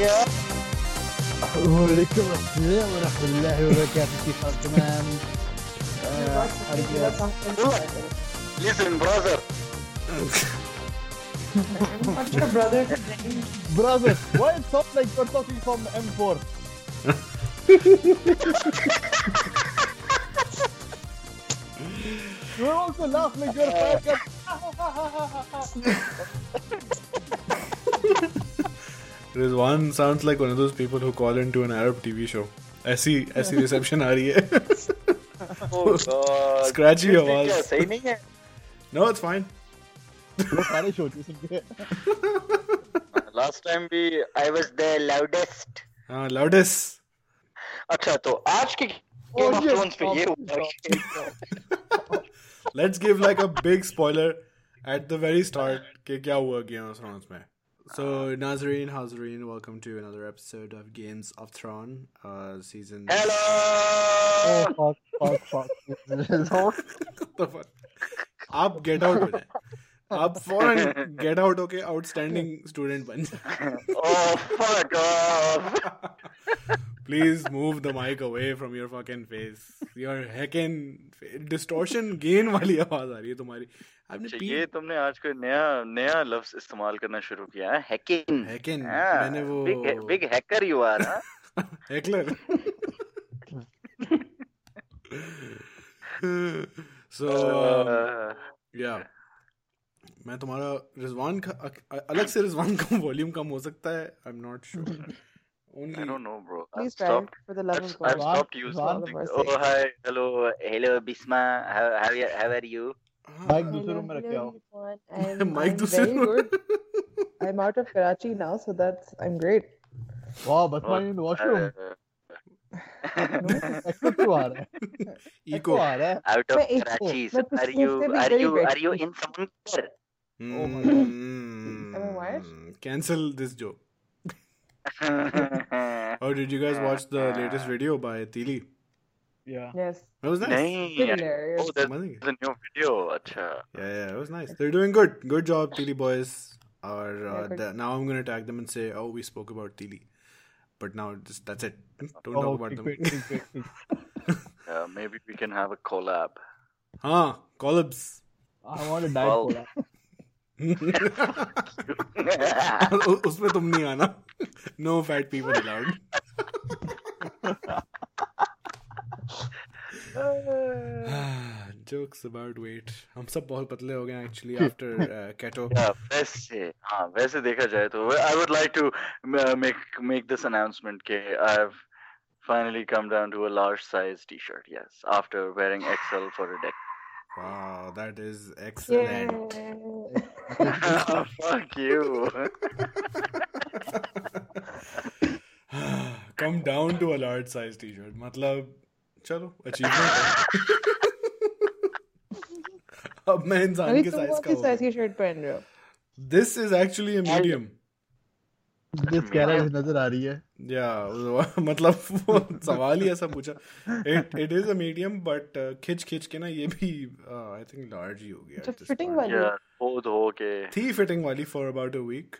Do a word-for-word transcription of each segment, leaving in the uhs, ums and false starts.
وعليكم السلام ورحمة الله وبركاته. كيف حالك تمام؟ Listen brother. brother. brother, why it sounds like you're talking from M four? You're also laughing like you're fired. Rizwan sounds like one of those people who call into an Arab T V show. ऐसी ऐसी reception आ रही है. Oh God. Scratchy आवाज. सही नहीं है. No, it's fine. वो सारे show के सुनके. Last time we I was the loudest. हाँ loudest. अच्छा तो आज के Game of Thrones पे ये हुआ. Let's give like a big spoiler at the very start कि क्या हुआ Game of Thrones में. So, Nazreen, Hazreen, welcome to another episode of Games of Thrones, uh, season... Hello! Oh, fuck, fuck, fuck. What the fuck? Aap get out ho jaye. Aap foreign get out hoke outstanding student ban jaye. Oh, fuck off! Please move the mic away from your fucking face. Your heckin' distortion gain wali awaaz aa rahi hai tumhari. ये तुमने आज कोई नया नया लफ्ज इस्तेमाल करना शुरू किया है, हैकिंग. हैकिंग मैंने वो big big hacker you are हां हैकलर. सो या मैं तुम्हारा रिजवान का अलग से रिजवान का वॉल्यूम कम हो सकता है. I am not sure. Only... I don't know, bro. I've stopped, for the love I've, of God. I've stopped using something. Oh, hi. Hello. Hello, Basma. How, how, how are you? Mike, दूसरे room में रख के आओ. Mike, दूसरे room. I'm out of Karachi now, so that's I'm great. Wow, but why in the washroom? Echo क्यों आ रहा है? Echo आ रहा है. Out of Karachi. So are you are you are you in Samundar? Oh my God. Am I wired? Cancel this joke. Oh, did you guys watch the latest video by Tili? Yeah. Yes. It was nice. Nahin. Oh, there's a new video. Achha. Yeah, yeah, it was nice. They're doing good. Good job, Tili boys. Or uh, yeah, the, now I'm gonna tag them and say, "Oh, we spoke about Tili," but now just that's it. Don't oh, talk about them. uh, maybe we can have a collab. Huh? Collabs. I want a dive collab. उसमें तुम नहीं आना. No fat people allowed. Jokes about weight. हम सब बहुत पतले हो गए हैं actually after uh, keto. Yeah, वैसे हाँ वैसे देखा जाए तो I would like to make make this announcement कि I've finally come down to a large size T-shirt. Yes, after wearing X L for a decade. Wow, that is excellent. Oh, fuck you. Come down to a large size T-shirt. मतलब चलो achievement. अब मैं इंसान के size का size की shirt पहन रहा हूं. This is actually a medium. This carriage नजर आ रही है. Yeah, मतलब सवाल ही ऐसा पूछा. It it is a medium, but खिंच खिंच के ना ये भी I think large ही हो गया. Fitting वाली. Yeah, बहुत हो के. थी fitting वाली for about a week.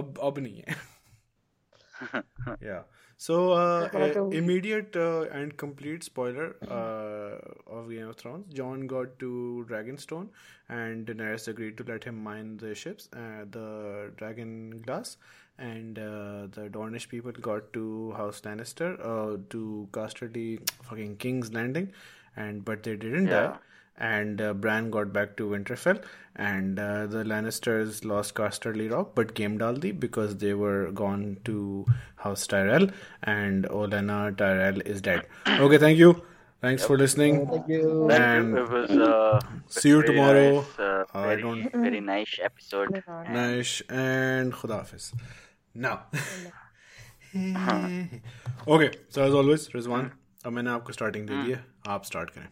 अब अब नहीं है. Yeah. So, uh, uh, immediate uh, and complete spoiler uh, of Game of Thrones. Jon got to Dragonstone and Daenerys agreed to let him mine the ships, uh, the Dragon Glass. And uh, the Dornish people got to House Lannister, uh, to Casterly fucking King's Landing. and But they didn't yeah. die. And uh, Bran got back to Winterfell, and uh, the Lannisters lost Casterly Rock, but Game Daldi because they were gone to House Tyrell, and Olenna Tyrell is dead. Okay, thank you. Thanks yep. for listening. Thank you. And it was, uh, see you tomorrow. Nice, uh, uh, very, I don't... very nice episode. Nice and Khuda Hafiz. Now. Okay, so as always, Rizwan, अब मैंने आपको starting दे दी है, आप start करें.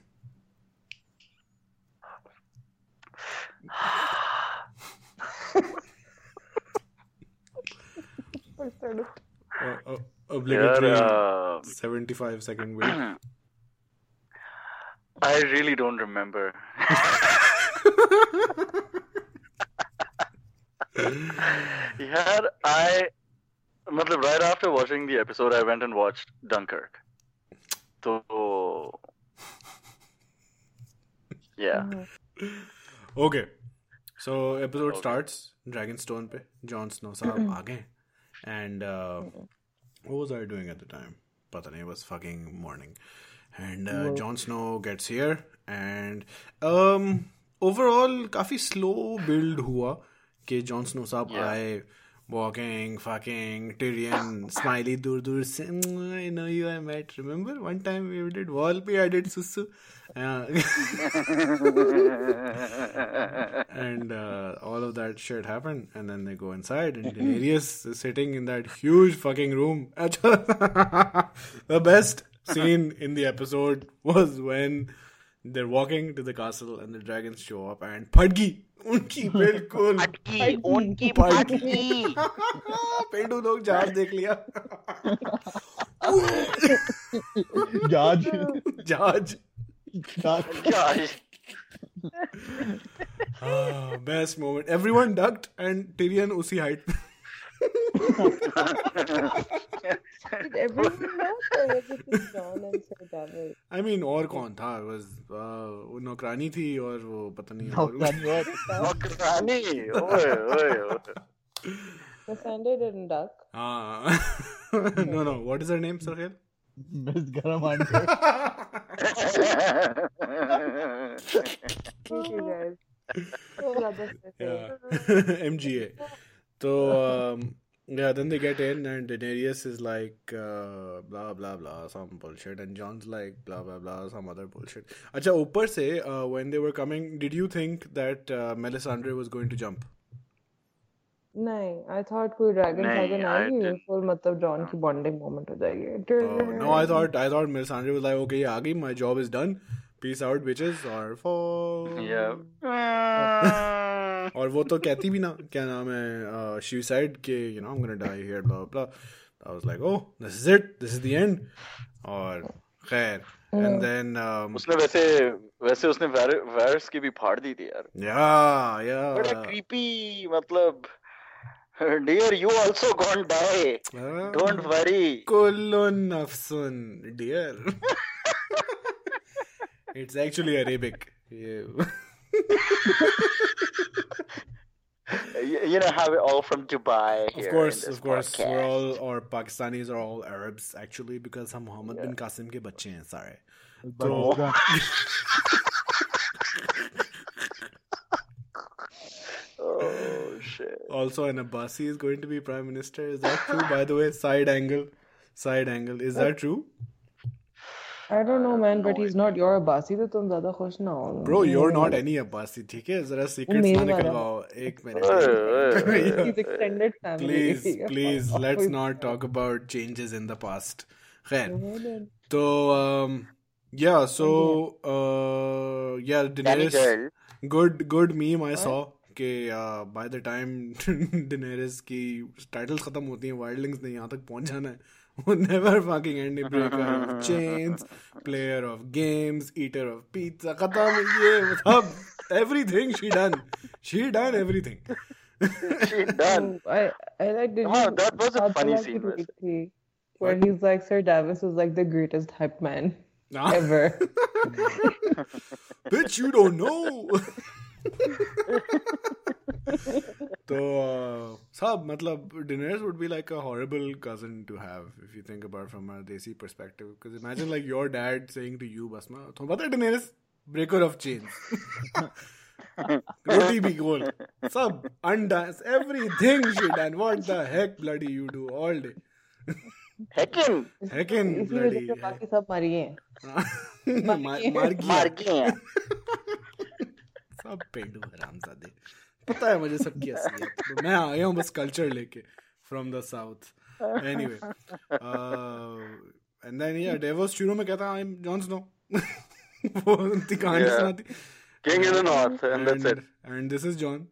uh, uh, obligatory uh, seventy-five second wait. I really don't remember. Yeah, I मतलब right after watching the episode, I went and watched Dunkirk. So, yeah. Okay. So, episode okay. starts Dragonstone pe. Jon Snow saab aa gaye. And uh, what was I doing at the time? Pata nahi, it was fucking morning. And uh, Jon Snow gets here. And um, overall, काफी slow build हुआ कि Jon Snow साहब yeah. आए, walking, fucking, Tyrion, smiley, दूर दूर से, I know you, I met, remember? One time we did wall पे, I did susu. Uh, and uh, all of that shit happened. And then they go inside and Daenerys is sitting in that huge fucking room. The best scene in the episode was when they're walking to the castle and the dragons show up and Padgi! Unki bilkul! Padgi! Unki Padgi! Pendu log jaj dekh liya. Jaj. Jaj. Jaj. Ah, best moment. Everyone ducked and Tyrion usi height. Did everyone know? Or was it just John and Sir Davos? I mean, or kaun tha? It was uh, Nokrani thi aur wo pata nahi. Nokrani. Nokrani. Oye, oye, oye. Melisandre didn't duck. Ah. no, no. What is her name, Sahil? Miss Garamante. Thank you, guys. Yeah. M G A. So, um, yeah, then they get in and Daenerys is like, uh, blah, blah, blah, some bullshit. And Jon's like, blah, blah, blah, some other bullshit. Achha, upar se, uh, when they were coming, did you think that uh, Melisandre was going to jump? No, I thought koi dragon dragon aayi, full matlab Jon ki bonding moment ho jayegi. No, I thought, I thought Melisandre was like, okay, aa gayi, my job is done. Peace out, bitches, or fall. Yeah. और वो तो कहती भी ना क्या नाम है she said कि you know I'm gonna die here blah blah I was like oh this is it this is the end और खैर and then um, उसने वैसे वैसे उसने वायरस की भी फाड़ दी थी यार yeah yeah बड़ा creepy मतलब dear you also gonna die uh, don't worry kullu nafsun dear it's actually Arabic yeah. you, you know, have it all from Dubai. Here of course, of course, podcast. We're all, or Pakistanis are all Arabs actually, because हम Muhammad yeah. bin Qasim के बच्चे हैं सारे. तो oh shit! Also, an Abbasi is going to be prime minister. Is that true? By the way, side angle, side angle. Is that true? I don't know, man, but he's not your Abbasi, so tum zyada khush na ho. Bro, you're not any Abbasi, theek hai? Zara secrets na nikalwao. Ek minute. He's extended family. Please, please, let's not talk about changes in the past. Khair. So, um, yeah, so, uh, yeah, Daenerys, good, good meme I saw. कि by the time Daenerys की titles खत्म होती हैं, wildlings ने यहाँ तक पहुँचाना है. Never fucking end it. Breaker of chains, player of games, eater of pizza. Khatam, everything she done. She done everything. She done. I, I like the. Oh, that was a funny scene. Where what? He's like, Sir Davos is like the greatest hype man nah. ever. Bitch, you don't know. So, sab, matlab, Daenerys would be like a horrible cousin to have if you think about it from a Desi perspective. Because imagine like your dad saying to you, Basma, "Tum pata hai Daenerys, breaker of chains, roti bhi gol, sab undance, everything she done. What the heck, bloody you do all day." Heckin, heckin, bloody. Baaki sab mar gaye. Mar gaye. सब पेंडू हरामजादे पता है मुझे सबकी असलियत मैं आया हूँ बस कल्चर लेके from the south anyway and then या डेवोस शुरू में कहता आई एम जॉन स्नो वो उनकी कहानी सुनाती king is the north and that's it and this is John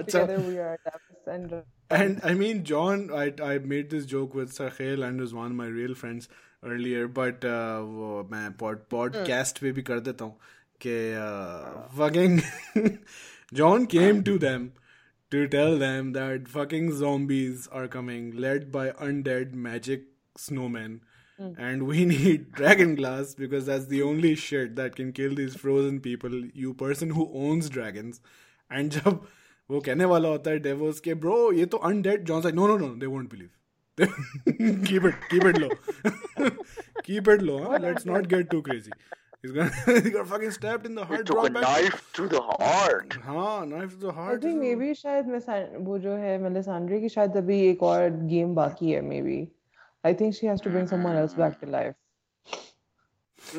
अच्छा and I mean John I I made this joke with Sarkhel and is one my real friends earlier but वो मैं pod podcast पे भी कर देता हूँ fucking John came to them to tell them that fucking zombies are coming, led by undead magic snowmen. Mm. And we need Dragon Glass because that's the only shit that can kill these frozen people, you person who owns dragons. And jab wo kehne wala hota hai Davos ke, bro, ye to undead, Jon's like, no, no, no, they won't believe. keep it, keep it low. keep it low, huh? Let's not get too crazy. He's gonna, he got fucking stabbed in the heart. He took a knife to the heart. Haan, knife to the heart. I think maybe shayad wo jo hai Melisandre ki shayad abhi ek aur game baki hai maybe. I think she has to bring someone else back to life.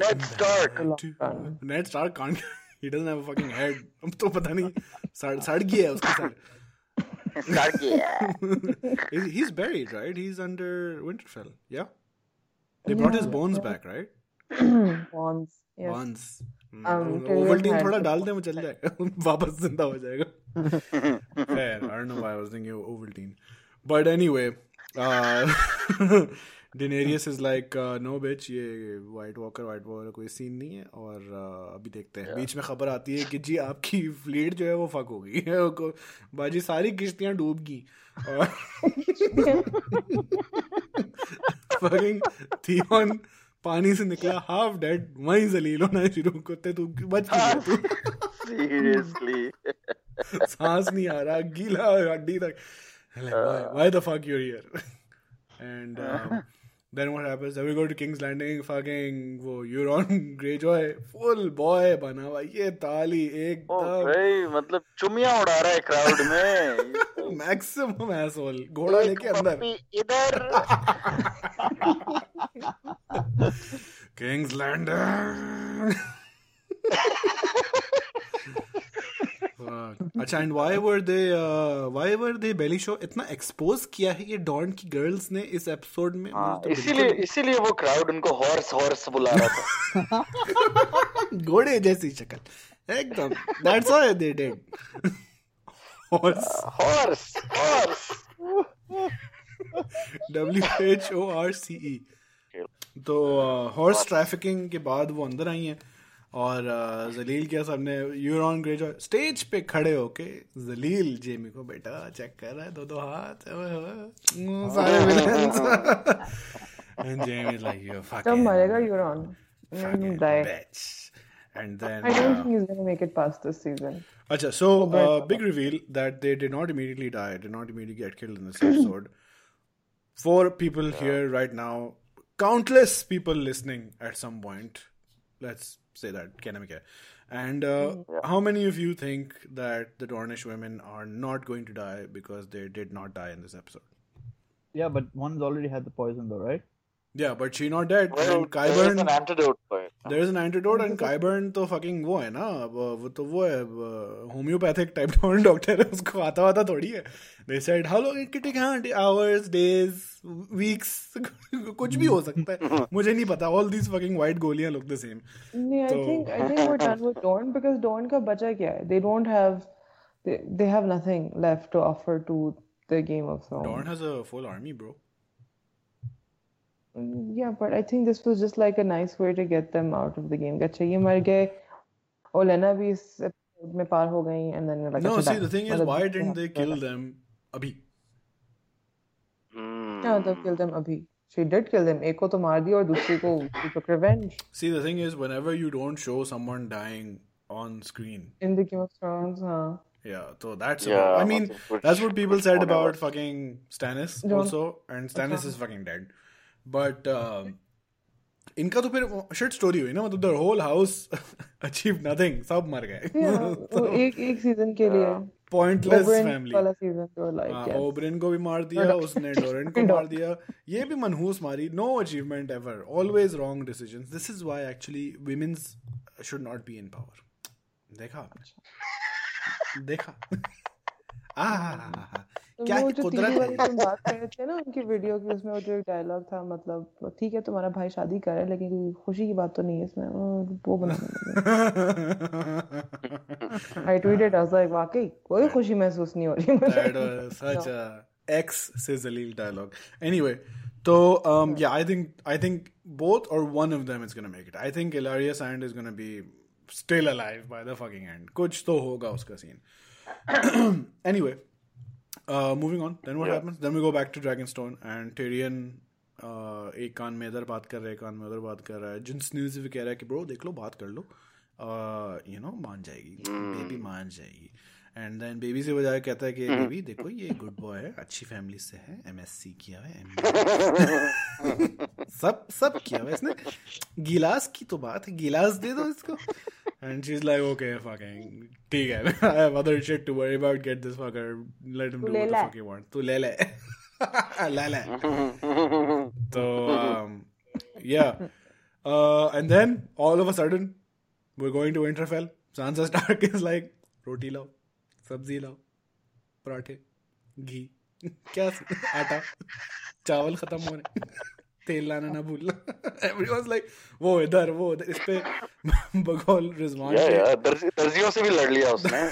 Ned Stark. Ned Stark can't. He doesn't have a fucking head. Hum to pata nahi. Sad gaya hai uski side. Sad gaya. He's buried, right? He's under Winterfell. Yeah. They brought his bones back, right? Bones. Yes. Once. Ovaltine thoda dal de wo chal jayega, wapas zinda ho jayega. Fair. I don't know why I was thinking of Ovaltine. But anyway, uh, Daenerys is like, uh, no bitch, ये White Walker, White Walker कोई scene नहीं है और uh, अभी देखते हैं. बीच में खबर आती है कि जी आपकी fleet जो है वो fuck हो गई है, बाजी सारी किश्तियाँ डूब गई और fucking Theon पानी से निकला half dead, वहीं जलील होना शुरू करते, तू बच गया तू. Seriously. सांस नहीं आ रहा, गीला हड्डी तक. Like, why, why the fuck you're here? And um, then what happens? Then we go to King's Landing, fucking wo Euron Greyjoy, full boy bana hua, ye tali ekdam. Oh bhai, matlab chumiya uda raha hai crowd mein. Maximum asshole. Ghoda leke andar. Idhar. King's Landing. अच्छा and why were they why were they belly show इतना expose किया है ये don की girls ने इस episode में, इसीलिए इसीलिए वो क्राउड उनको हॉर्स हॉर्स बुला रहा था. घोड़े जैसी शक्ल एकदम. That's why they did horse horse horse W H O R C E. तो हॉर्स ट्रैफिकिंग के बाद वो अंदर आई हैं और जलील किया सबने. यूरॉन ग्रेजॉय स्टेज पे खड़े होके जलील जेमी को, बेटा चेक कर रहा है दो दो हाथ सारे villains. Jamie is like, you fucking मरेगा Euron, fucking bitch. And then I don't think he is gonna make it past this season. अच्छा, so big reveal that they did not immediately die, did not immediately get killed in this episode. Four people here right now, countless people listening at some point, let's say that. And uh, how many of you think that the Dornish women are not going to die because they did not die in this episode? Yeah, but one's already had the poison though, right? Yeah, but she not dead. Well, and Qyburn, there is an antidote for it. There is an antidote, and Qyburn to fucking wo hai na, wo to wo hai, homeopathic type doctor hai, usko aata wata thodi hai. They said, how long it can take? Hours, days, weeks, kuch bhi ho sakta hai. Mujhe nahi pata. All these fucking white goliyan look the same. Yeah, so, I think I think we're done with Dorne because Dorne ka bacha kya hai? They don't have, they, they have nothing left to offer to the Game of Thrones. Dorne has a full army, bro. Yeah, but I think this was just like a nice way to get them out of the game. Achha, ye mar gaye. Olenna bhi is episode mein par ho gayi, and then like. No, see, the thing is, why didn't they kill them abhi? No, they killed them abhi. She did kill them. Ek ko to maar diya aur dusri ko she took revenge. See, the thing is, whenever you don't show someone dying on screen in the Game of Thrones, huh? Yeah, so that's yeah, about, I mean, which, that's what people said about fucking Stannis also, and Stannis okay. is fucking dead. But uh, इनका तो फिर shit story हुई ना, मतलब the whole house achieved nothing, सब मर गए. Yeah, so, एक एक season के लिए pointless Oberyn family वाला season तो like uh, yes. Oberyn को भी मार दिया उसने, Doran को मार दिया, ये भी मनहूस मारी. No achievement ever, always wrong decisions. This is why actually women's should not be in power. देखा देखा ah क्या कुदरत वाली तुम बात कर रहे थे ना उनकी वीडियो की, उसमें वो जो एक डायलॉग था, मतलब ठीक है तुम्हारा भाई शादी कर रहा है लेकिन खुशी की बात तो नहीं है इसमें, वो बना. I tweeted I was like वाकई कोई खुशी महसूस नहीं हो रही मुझे. सच एक्स से जलील डायलॉग. एनीवे, तो yeah I think I think both और one of them is gonna make it. I think Ellaria Sand is gonna be still alive by the fucking end. कुछ तो होगा उसका scene. Anyway Uh, moving on, then what yeah. happens? Then we go back to Dragonstone and Tyrion uh, एक कान में इधर बात कर रहा है, एक कान में उधर बात कर रहा है. Jon Snow से भी कह रहा है कि bro देख लो, बात कर लो, यू नो मान जाएगी, बेबी मान जाएगी. एंड देन बेबी से बजाय कहता है कि बेबी देखो ये गुड बॉय है, अच्छी फैमिली से है, एमएससी किया है, सब सब किया है इसने, गिलास की तो बात है, गिलास दे दो इसको. And she's like, okay, fucking, ठीक है, I have other shit to worry about, get this fucker, let him do what the fuck he wants, तू ले ले, ले ले. So, um, yeah, uh, and then, all of a sudden, we're going to Winterfell, Sansa Stark is like, रोटी लाओ, सब्जी लाओ, पराठे, घी, क्या, आटा, चावल खत्म हो रहे, तेल लाना ना भूलना. Everyone's like, वो इधर, वो इधर, इस पे बगौल रिजवान yeah, yeah. दर्ज, दर्जियों से भी लड़ लिया उसने.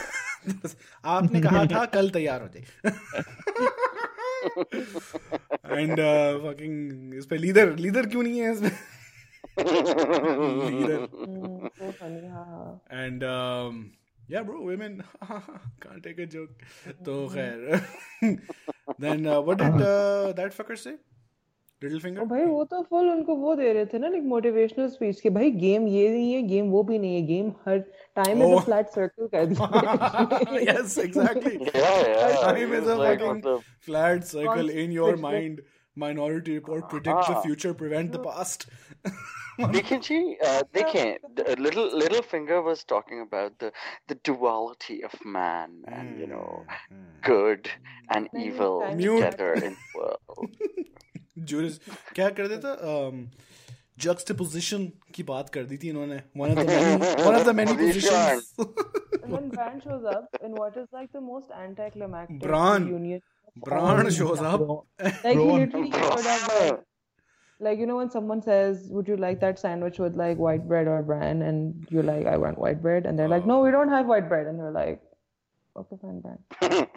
आपने कहा था कल तैयार हो जाए. एंड फकिंग इस पे लीडर लीडर क्यों नहीं है इसमें? Leader. And yeah bro, women can't take a joke. तो खैर then uh, what did uh, that fucker say? Littlefinger? भाई वो तो फुल उनको वो दे रहे थे ना, लाइक मोटिवेशनल स्पीच के, भाई गेम ये नहीं है, गेम वो भी नहीं है, गेम हर time is a flat circle कर दिया. Yes exactly, time is a fucking flat circle in your mind. Minority Report, predict the future, prevent the past. Dekhin ji, uh, dekhin, little Littlefinger was talking about the, the duality of man and, you know, good and evil together in the world. Juris, क्या कर देता? Um, juxtaposition की बात कर दी थी इन्होंने. One of the many, one of the many positions. And then Bran shows up in what is like the most anticlimactic Bran. Union. Bran shows up. Like, he literally showed up like, like, you know, when someone says, would you like that sandwich with, like, white bread or bran? And you're like, I want white bread. And they're like, no, we don't have white bread. And you're like, okay, fine, bran. So,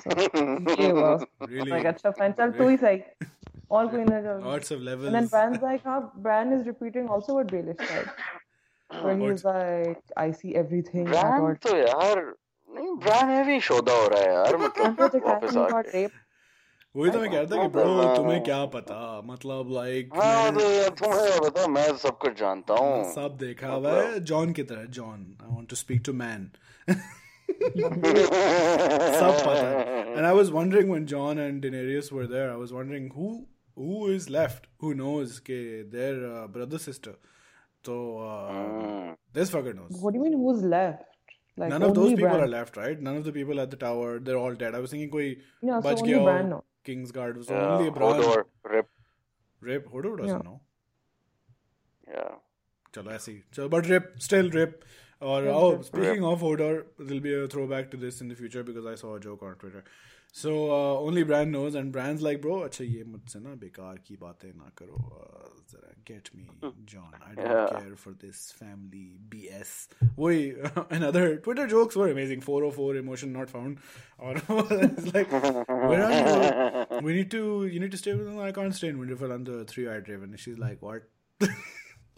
okay, well. Really? Like, acha, fine. Chal, tu hi sahi. All green. Lots of levels. And then Bran's like, huh? Bran is repeating also what Baelish said. Where he's like, I see everything. Bran, to yaar. Bran heavy shoda ho raha hai, yaar. Matlab, वापस आ गए. वही तो मैं कह रहा था कि bro तुम्हें क्या पता, मतलब लाइक तुम्हें पता, मैं सब कुछ जानता हूँ, सब देखा हुआ है. जॉन की तरह, John I want to speak to man, सब पता. And I was wondering when John and Daenerys were there, I was wondering who who is left, who knows के देयर ब्रदर सिस्टर. तो this fucker knows. What do you mean who is left? Like, none of those people Bran. Are left, right? None of the people at the tower, they're all dead. I was thinking koi no, bach so gaya ho, no. King's Guard was so yeah, only Bran. Hodor, Rip. Rip, Hodor doesn't yeah. know. Yeah. Chalo, aise hi. Chalo, but Rip, still Rip. Or, yeah, oh, speaking Rip. Of Hodor, there'll be a throwback to this in the future because I saw a joke on Twitter. So, uh, only Bran knows, and Bran's like, bro, acha ye mujhse na bekar ki baatein na karo. Uh, zara get me, John. I don't yeah. care for this family B S. Wait, uh, and other Twitter jokes were amazing. four oh four emotion not found. Or it's like, where are you? We need to, you need to stay with him. I can't stay in Winterfell under the three-eyed raven. And she's like, what? yeah,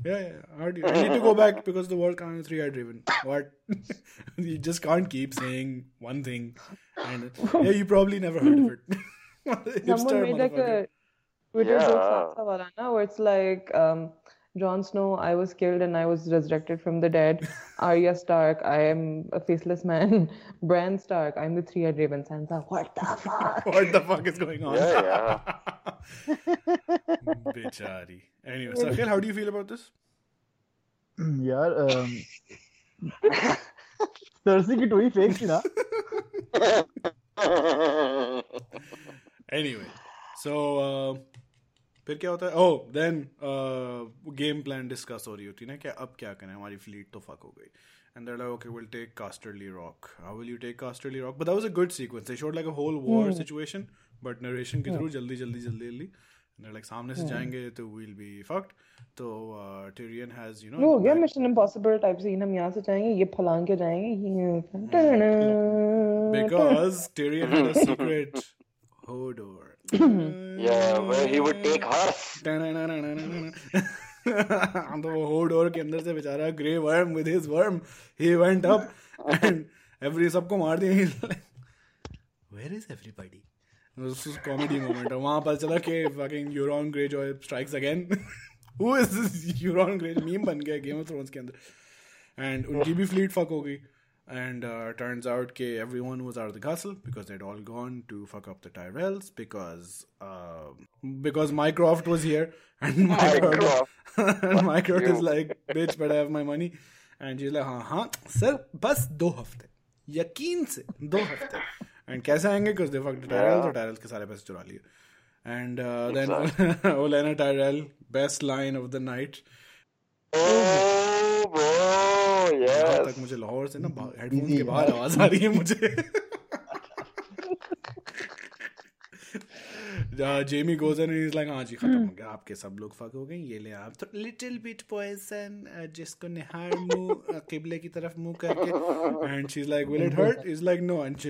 yeah. How do you? I need to go back because the world can't have three-eyed raven. What? You just can't keep saying one thing. And, yeah, you probably never heard of it. Someone made like a Twitter joke where it's like, um, Jon Snow, I was killed and I was resurrected from the dead. Arya Stark, I am a faceless man. Bran Stark, I'm the three-eyed raven. Sansa, what the fuck? What the fuck is going on? Yeah, yeah. Bichari. Anyway, Sakhil, how do you feel about this? Yeah, um... Cersei ki tohi fake thi na. Anyway, so फिर क्या होता है? Oh, then game plan discuss हो रही होती ना, क्या अब क्या करें, हमारी fleet तो fuck हो गई. And they're like, okay, we'll take Casterly Rock. How will you take Casterly Rock? But that was a good sequence. They showed like a whole war mm. situation, but narration के through जल्दी जल्दी जल्दी जल्दी. And they're like, सामने से जाएंगे तो we'll be fucked. तो Tyrion has, you know. वो क्या Mission Impossible type scene, हम यहाँ से जाएंगे, ये फलांग के जाएंगे. Because Tyrion had a secret Hodor. Yeah, where he would take her. And the Hodor ke andar se bechara Grey Worm with his worm, he went up and every sabko maar diya. Where is everybody? This is comedy moment. वहाँ पता चला कि fucking Euron Greyjoy strikes again. Who is this Euron Greyjoy? Meme बन गया Game of Thrones के अंदर. And उनकी भी fleet fuck हो गई. And uh, turns out that everyone was out of the castle because they'd all gone to fuck up the Tyrells because uh, because Mycroft was here and Mycroft, and Mycroft is like, bitch, but I have my money. And she's like, ha ha, sir, bas do hafte. Yakeen se, do hafte. And kaise aayenge? Because they fucked the Tyrells, yeah. Or Tyrells ke saare paise chura liye. And uh, then Olenna Tyrell, best line of the night. Oh, bro. Yes. तक मुझे लाहौर से ना headphone के बाहर आवाज आ रही है मुझे. Jamie goes in is like, हाँ जी खत्म हो गया, आपके सब लोग फक हो गए, ये ले आप तो लिटिल बिट पॉइजन जिसको निहार मुंह किबले की तरफ मुंह करके. And she is like will it hurt, is like no. And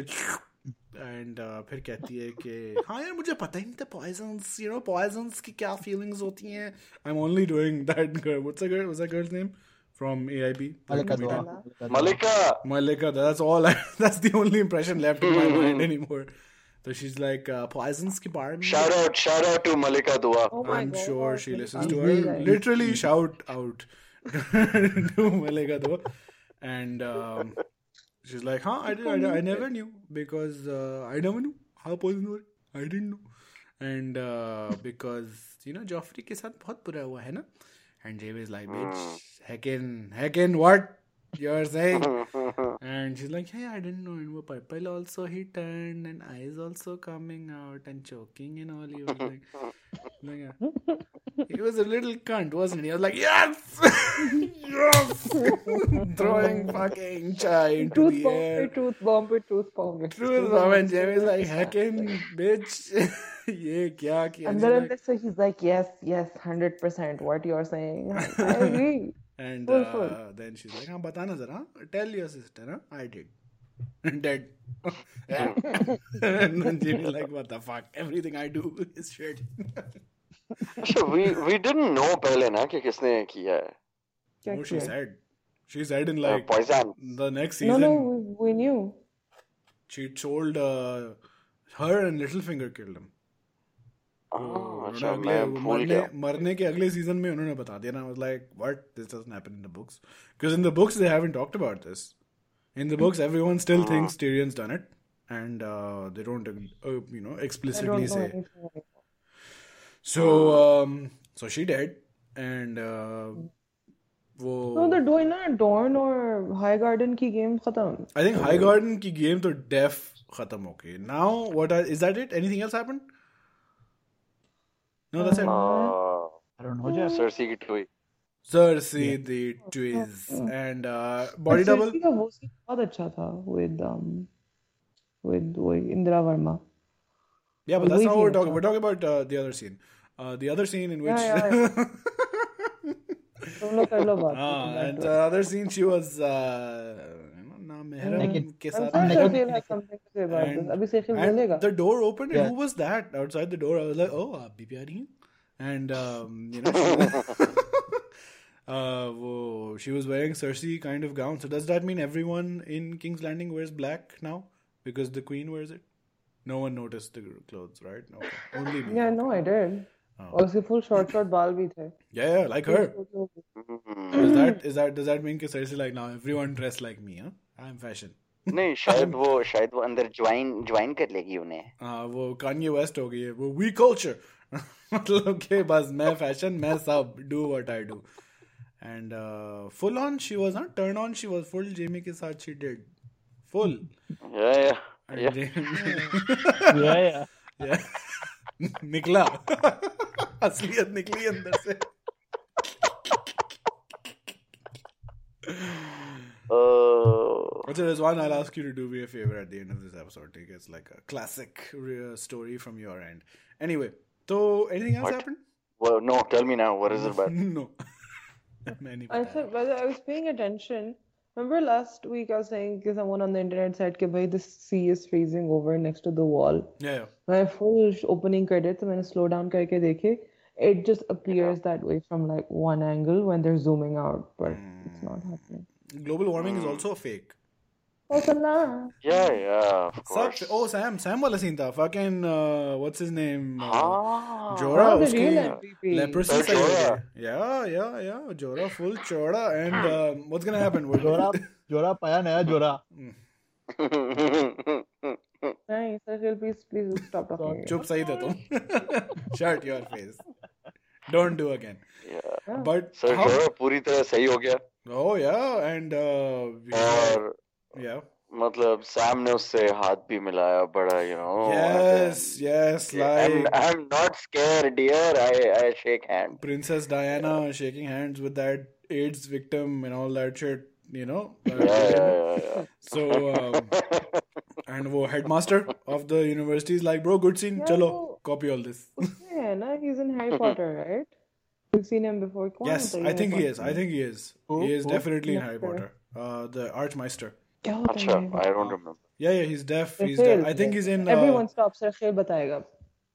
and फिर कहती है कि हाँ यार मुझे पता ही नहीं था पॉइजंस, यू नो पॉइजंस की क्या फीलिंग्स होती हैं. I am only doing that girl, what's a girl, what's a girl's name from A I B. Malika. Malika. Malika. That's all. I, that's the only impression left in my mind anymore. So she's like, uh, poisons ki baare mein. Shout out, shout out to Malika Dua. Oh I'm God. Sure she listens to her. Literally shout out to Malika Dua. And um, she's like, huh, I, did, I, I never knew because uh, I never knew how poison were. I didn't know. And uh, because, you know, Joffrey ke saath bahut bura hua hai na. And Jamie is like, bitch, heckin', heckin', what you're saying? And she's like, hey, I didn't know it was purple also. He turned and eyes also coming out and choking and all. He was like, like uh, he was a little cunt, wasn't he? I was like, yes! Yes! Throwing fucking chai into the air. Truth bomb, truth bomb. Truth bomb. And Jamie's like, heckin', bitch. Ye kya kiya? And then like, so he's like, yes, yes, one hundred percent what you're saying. I agree. And full, uh, full. Then she's like, haan, batana zara, tell your sister, huh? I did. Dead. And then Jamie's like, what the fuck? Everything I do is shit. Sure, we, we didn't know pehle na ki kisne kiya hai. No, she said. She said in like, uh, the next season. No, no, we, we knew. She told uh, her and Littlefinger killed him. मरने के अगले season में उन्होंने बता दिया ना. I was like, what? This doesn't happen in the books. Because in the books they haven't talked about this. In the books everyone still thinks Tyrion's done it, and uh, they don't, uh, you know, explicitly say. So, um, so she did, and uh, wo... no, they're doing that. Dorne or High Garden ki game khatam. I think High Garden ki game to def khatam ho gayi. Now what are, is that it? Anything else happened? No, that's it. Uh, I don't know. Yeah. Cersei ki twist. Cersei yeah. the twist. Yeah. And uh, body but double. Cersei ka wo scene bahut acha tha with um with Indira Varma. Yeah, but that's not what we're talking. We're talking about uh, the other scene. Uh, the other scene in which. Yeah, yeah, yeah. Ah, and the other scene she was. Uh, The door opened and yeah. Who was that outside the door? I was like, oh, आप भी प्यारी हैं. And um, you know, uh, whoa, she was wearing Cersei kind of gown. So does that mean everyone in King's Landing wears black now because the Queen wears it? No one noticed the clothes, right? No, only me. Yeah, no, I did. Also, full short short baal bhi the. Yeah, yeah, like her. Is that is that does that mean that Cersei like now everyone dressed like me? Huh? I'm fashion. नहीं शायद वो शायद वो अंदर join join कर लेगी उन्हें. हाँ वो Kanye West हो गई है वो we culture. मतलब के बस मैं fashion मैं सब do what I do. And uh, full on she was not turn on she was full Jamie के साथ she did full. Yeah yeah. And yeah. Jamie... yeah yeah. Yeah. निकला असलियत निकली अंदर से. Oh. Okay, there's one. I'll ask you to do me a favor at the end of this episode. Take it's like a classic story from your end. Anyway, so anything else what? happened? Well, no. Tell me now. What is it about? No. I said, brother, I was paying attention. Remember last week I was saying that someone on the internet said that the sea is freezing over next to the wall. Yeah. My full opening credits, I slowed down karke dekhe. It just appears yeah. that way from like one angle when they're zooming out, but mm. it's not happening. Global warming mm. is also a fake. Awesome. Yeah, yeah, of course. Such, oh, Sam. Sam wala scene tha. Fucking, uh, what's his name? Uh, ah, Jorah. Uski leprosy. Jorah. Yeah, yeah, yeah. Jorah full chora. And uh, what's going to happen? Jorah, Jorah paya naya Jorah. Nice. Please, please, please stop talking. Chup sahi tha tum. Shut your face. Don't do again. Yeah. But so how... Jorah puri tarah sahi ho gaya. Oh, yeah. And... Uh, yeah. Yeah. Matlab, Sam ne usse haath bhi milaya bada, you know. Yes, yes, like I'm, I'm not scared, dear. I, I shake hands. Princess Diana yeah. shaking hands with that AIDS victim and all that shit, you know. Yeah, yeah, yeah, yeah. So, um, and wo headmaster of the university is like, bro, good scene. Yeah, Chalo, no. Copy all this. Yeah, no, he's in Harry Potter, right? You've seen him before. Yes, I think he is. I think he is. Oh, he is oh, definitely yeah, in Harry Potter. Uh, the Archmeister. Oh, Achha, I don't remember. Yeah, yeah, he's deaf. He's deaf. I think he's in. Uh... Everyone stops. Rakhil batayega.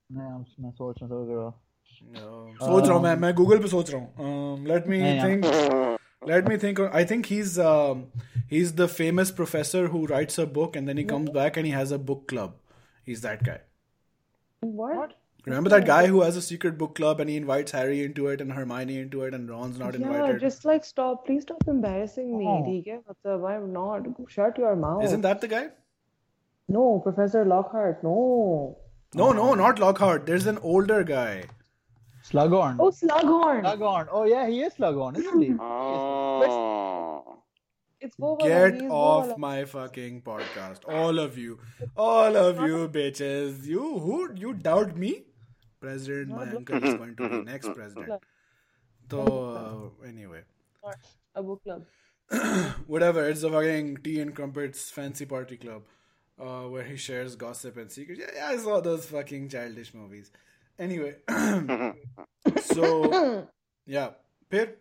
No, I'm not thinking. No, I'm thinking. I'm on Google. Um, let me yeah, think. Yeah. Let me think. I think he's um, he's the famous professor who writes a book and then he comes back and he has a book club. He's that guy. What? Remember that guy who has a secret book club and he invites Harry into it and Hermione into it and Ron's not yeah, invited? Yeah, just like stop. Please stop embarrassing me. Oh. I'm not. Shut your mouth. Isn't that the guy? No, Professor Lockhart. No. No, no, not Lockhart. There's an older guy. Slughorn. Oh, Slughorn. Slughorn. Oh, yeah, he is Slughorn, isn't he? Oh. It's Boba. Get off Boba. My fucking podcast. All of you. All of you bitches. You who? You doubt me? President, my uncle is going to be next president. So, uh, anyway. A book club. Whatever, it's a fucking tea and crumpets fancy party club uh, where he shares gossip and secrets. Yeah, I saw those fucking childish movies. Anyway. So, yeah. Pir,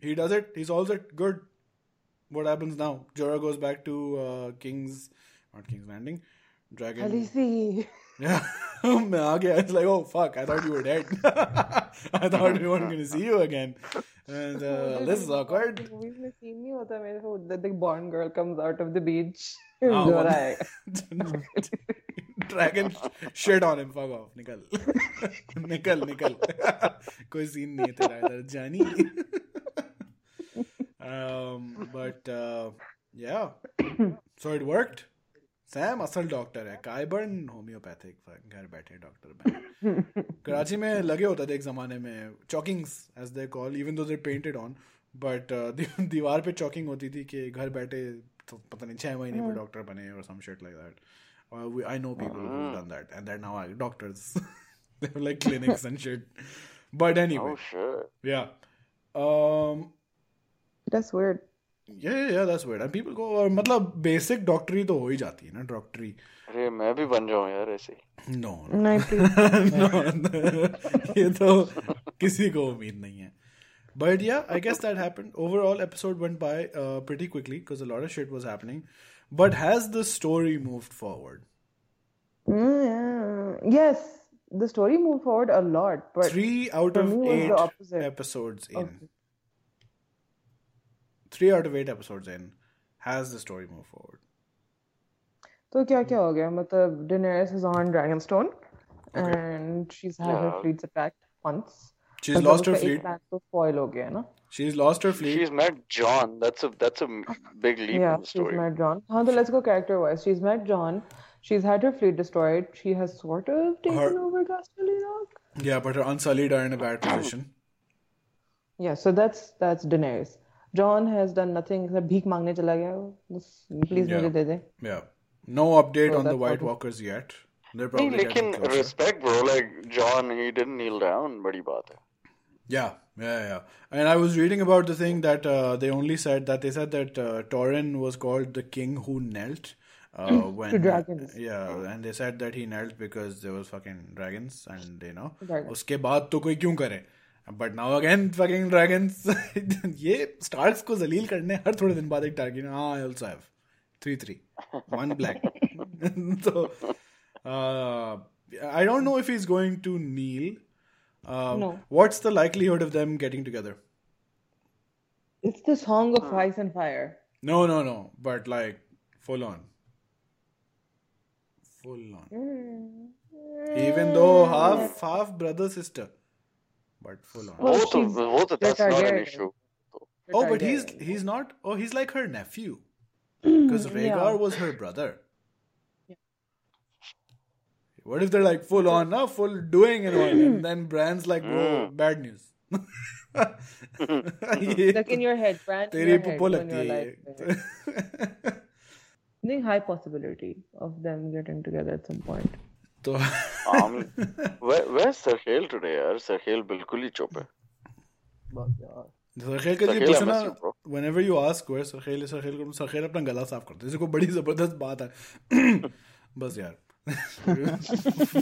he does it. He's all set. Good. What happens now? Jorah goes back to uh, King's... Not King's Landing. Dragon... Khaleesi. Yeah. It's like, oh, fuck. I thought you were dead. I thought we weren't going to see you again. And uh, this is awkward. The Bond girl comes out of the beach. Oh, Jorah. Dragon shit on him. Fuck off. Nikal. Nikal, nikal. Koi scene nahi tera idhar. Jani. Um, but uh, yeah, so it worked. Sam, asal doctor hai. Qyburn, homeopathic. Ghar baithe doctor bane. Karachi mein lage hota the ek zamane mein chalkings as they call, even though they're painted on. But uh, diwar pe chalking hoti thi ki ghar baithe pata nahi six mahine mein doctor bane or some shit like that. Uh, we, I know people who've done that, and they're now doctors. They have like clinics and shit. But anyway, oh sure, yeah. Um. That's weird. Yeah, yeah, yeah, that's weird. And people go, uh, matlab basic doctory to ho hi jati hai na, doctory. Arey, main bhi ban jaun yaar aise. No. No, ye to kisi ko umeed nahi hai. But yeah, I guess that happened. Overall, episode went by uh, pretty quickly because a lot of shit was happening. But has the story moved forward? Mm, yeah. Yes, the story moved forward a lot. But three out of eight episodes in. Okay. Three out of eight episodes in, has the story moved forward? So, kya kya ho gaya? Matlab, Daenerys is on Dragonstone, okay, and she's had yeah. her fleets attacked once. She's but lost her fleet. Foil ho gaya, na? She's lost her fleet. She's met Jon. That's a that's a big leap yeah, in the story. Yeah, she's met Jon. Haan, let's go character wise. She's met Jon. She's had her fleet destroyed. She has sort of taken her... over Casterly Rock. Yeah, but her Unsullied are in a bad position. Yeah, so that's that's Daenerys. Jon has done nothing. Bheek mangne chala gaya. Please yeah. mujhe de de. Yeah. No update so on the White Walkers yet. They're probably nee, getting closer. Respect, bro. Like, Jon, he didn't kneel down. Badi baat hai. Yeah. Yeah, yeah. And I was reading about the thing that uh, they only said that they said that uh, Tauren was called the king who knelt. Uh, when, to dragons. Yeah, oh. And they said that he knelt because there was fucking dragons. And, you know, dragons. Uske baad to koi kyun kare? But now again, fucking dragons. Ye Starks ko zaleel karne har thode din baad ek target. Ah, I also have three three, one black. So uh, I don't know if he's going to kneel. Um, no. What's the likelihood of them getting together? It's the Song of Ice and Fire. No, no, no. But like Full on. Full on. Even though half half brother sister, but full on. Well, both of, both of that's not an issue. Oh, but he's he's not. Oh, he's like her nephew, because Rhaegar yeah. was her brother. Yeah. What if they're like full on, uh, full doing and all, and then Bran's like, oh, bad news. Look in your head, Bran. Teri popo lagti hai. I think high possibility of them getting together at some point. So, um, where, where's Sarkhel today? Yaar? Sarkhel bilkul hi chup hai. Sarkhel ka ye puchna, whenever you ask where Sarkhel is, Sarkhel ko Sarkhel apna gala saaf karta hai. Jisse ko badi zabardast baat hai. Bas yaar.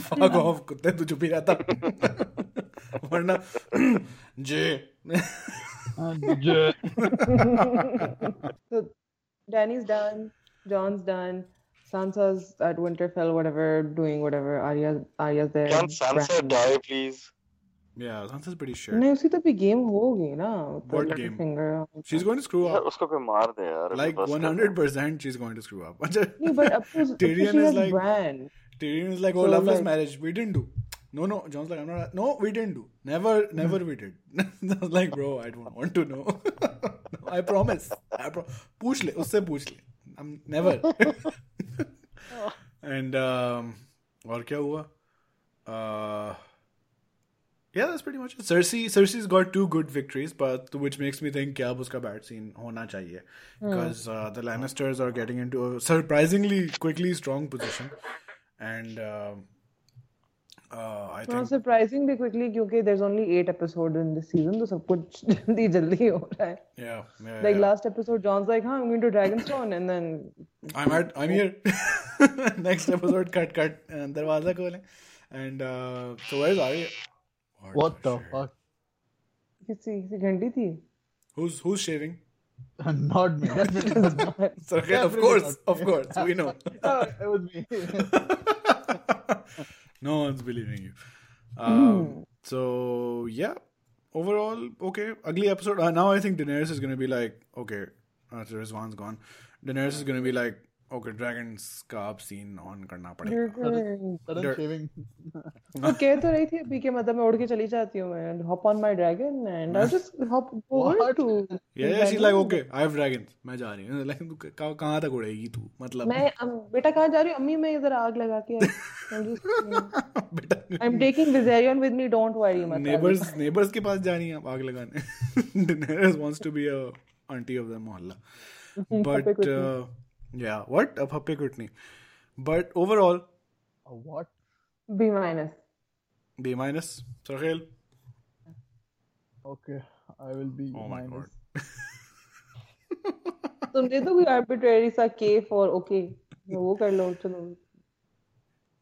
Fuck off, kutte tu chup hi rehta. Warna J. J. So Danny's done. Jon's done. Sansa's at Winterfell, whatever, doing whatever. Arya, Arya's there. Can Sansa Brand. die, please? Yeah, Sansa's pretty sure. No, uski to bhi game hogi na. What game? Finger. She's going to screw up. Usko pe maar de yaar. Like one hundred percent she's going to screw up. No, but up to, Tyrion is like Brand. Tyrion is like, oh, so loveless like, marriage. We didn't do. No, no. Jon's like, I'm not. No, we didn't do. Never, never we did. I was like, bro, I don't want to know. No, I promise. I pro. Pooch le. Usse pooch le. I'm never. Oh. And um, और क्या हुआ? Uh, yeah, that's pretty much it. Cersei, Cersei's got two good victories, but which makes me think क्या उसका bad scene होना चाहिए, because uh, the Lannisters are getting into a surprisingly quickly strong position, and uh, uh, I think no, surprisingly quickly because there's only eight episodes in this season, so सब कुछ जल्दी जल्दी हो रहा है. Yeah, yeah. Like yeah. Last episode, John's like, "Huh, I'm going to Dragonstone," and then I'm at, I'm here. Next episode, cut, cut, and दरवाजा खोलें. And uh, so where's Arya? What, what the fuck? किसी किसी घंटी थी. Who's who's shaving? Not me. So, okay, of course, of course, we know. Oh, it was me. No one's believing you. Um, mm. So, yeah. Overall, okay. Ugly episode. Uh, now I think Daenerys is going to be like, okay. After Rizwan's gone. Daenerys is going to be like, okay, dragons ka ab scene on karna padega. Sudden shaving. You said to rahi thi abhi ke matlab main ud ke chali jaati hu and hop on my dragon and I'll just hop over to. Yeah, yeah, she's like, okay, I have dragons. Main ja rahi hu. Like kahan tak udegi tu? Matlab main beta kahan ja rahi hu? Ammi main idhar aag laga ke I'm taking Viserion with me, don't worry. Neighbors neighbors ke paas jani hai aag lagane. Daenerys wants to be a auntie of the mohalla. But uh, yeah, what? Ab happy kutni. But overall, a what? B minus. B minus. Sarkhel. Okay, I will be oh minus. तुमने तो कोई arbitrary सा K for okay, वो कर लो चलो.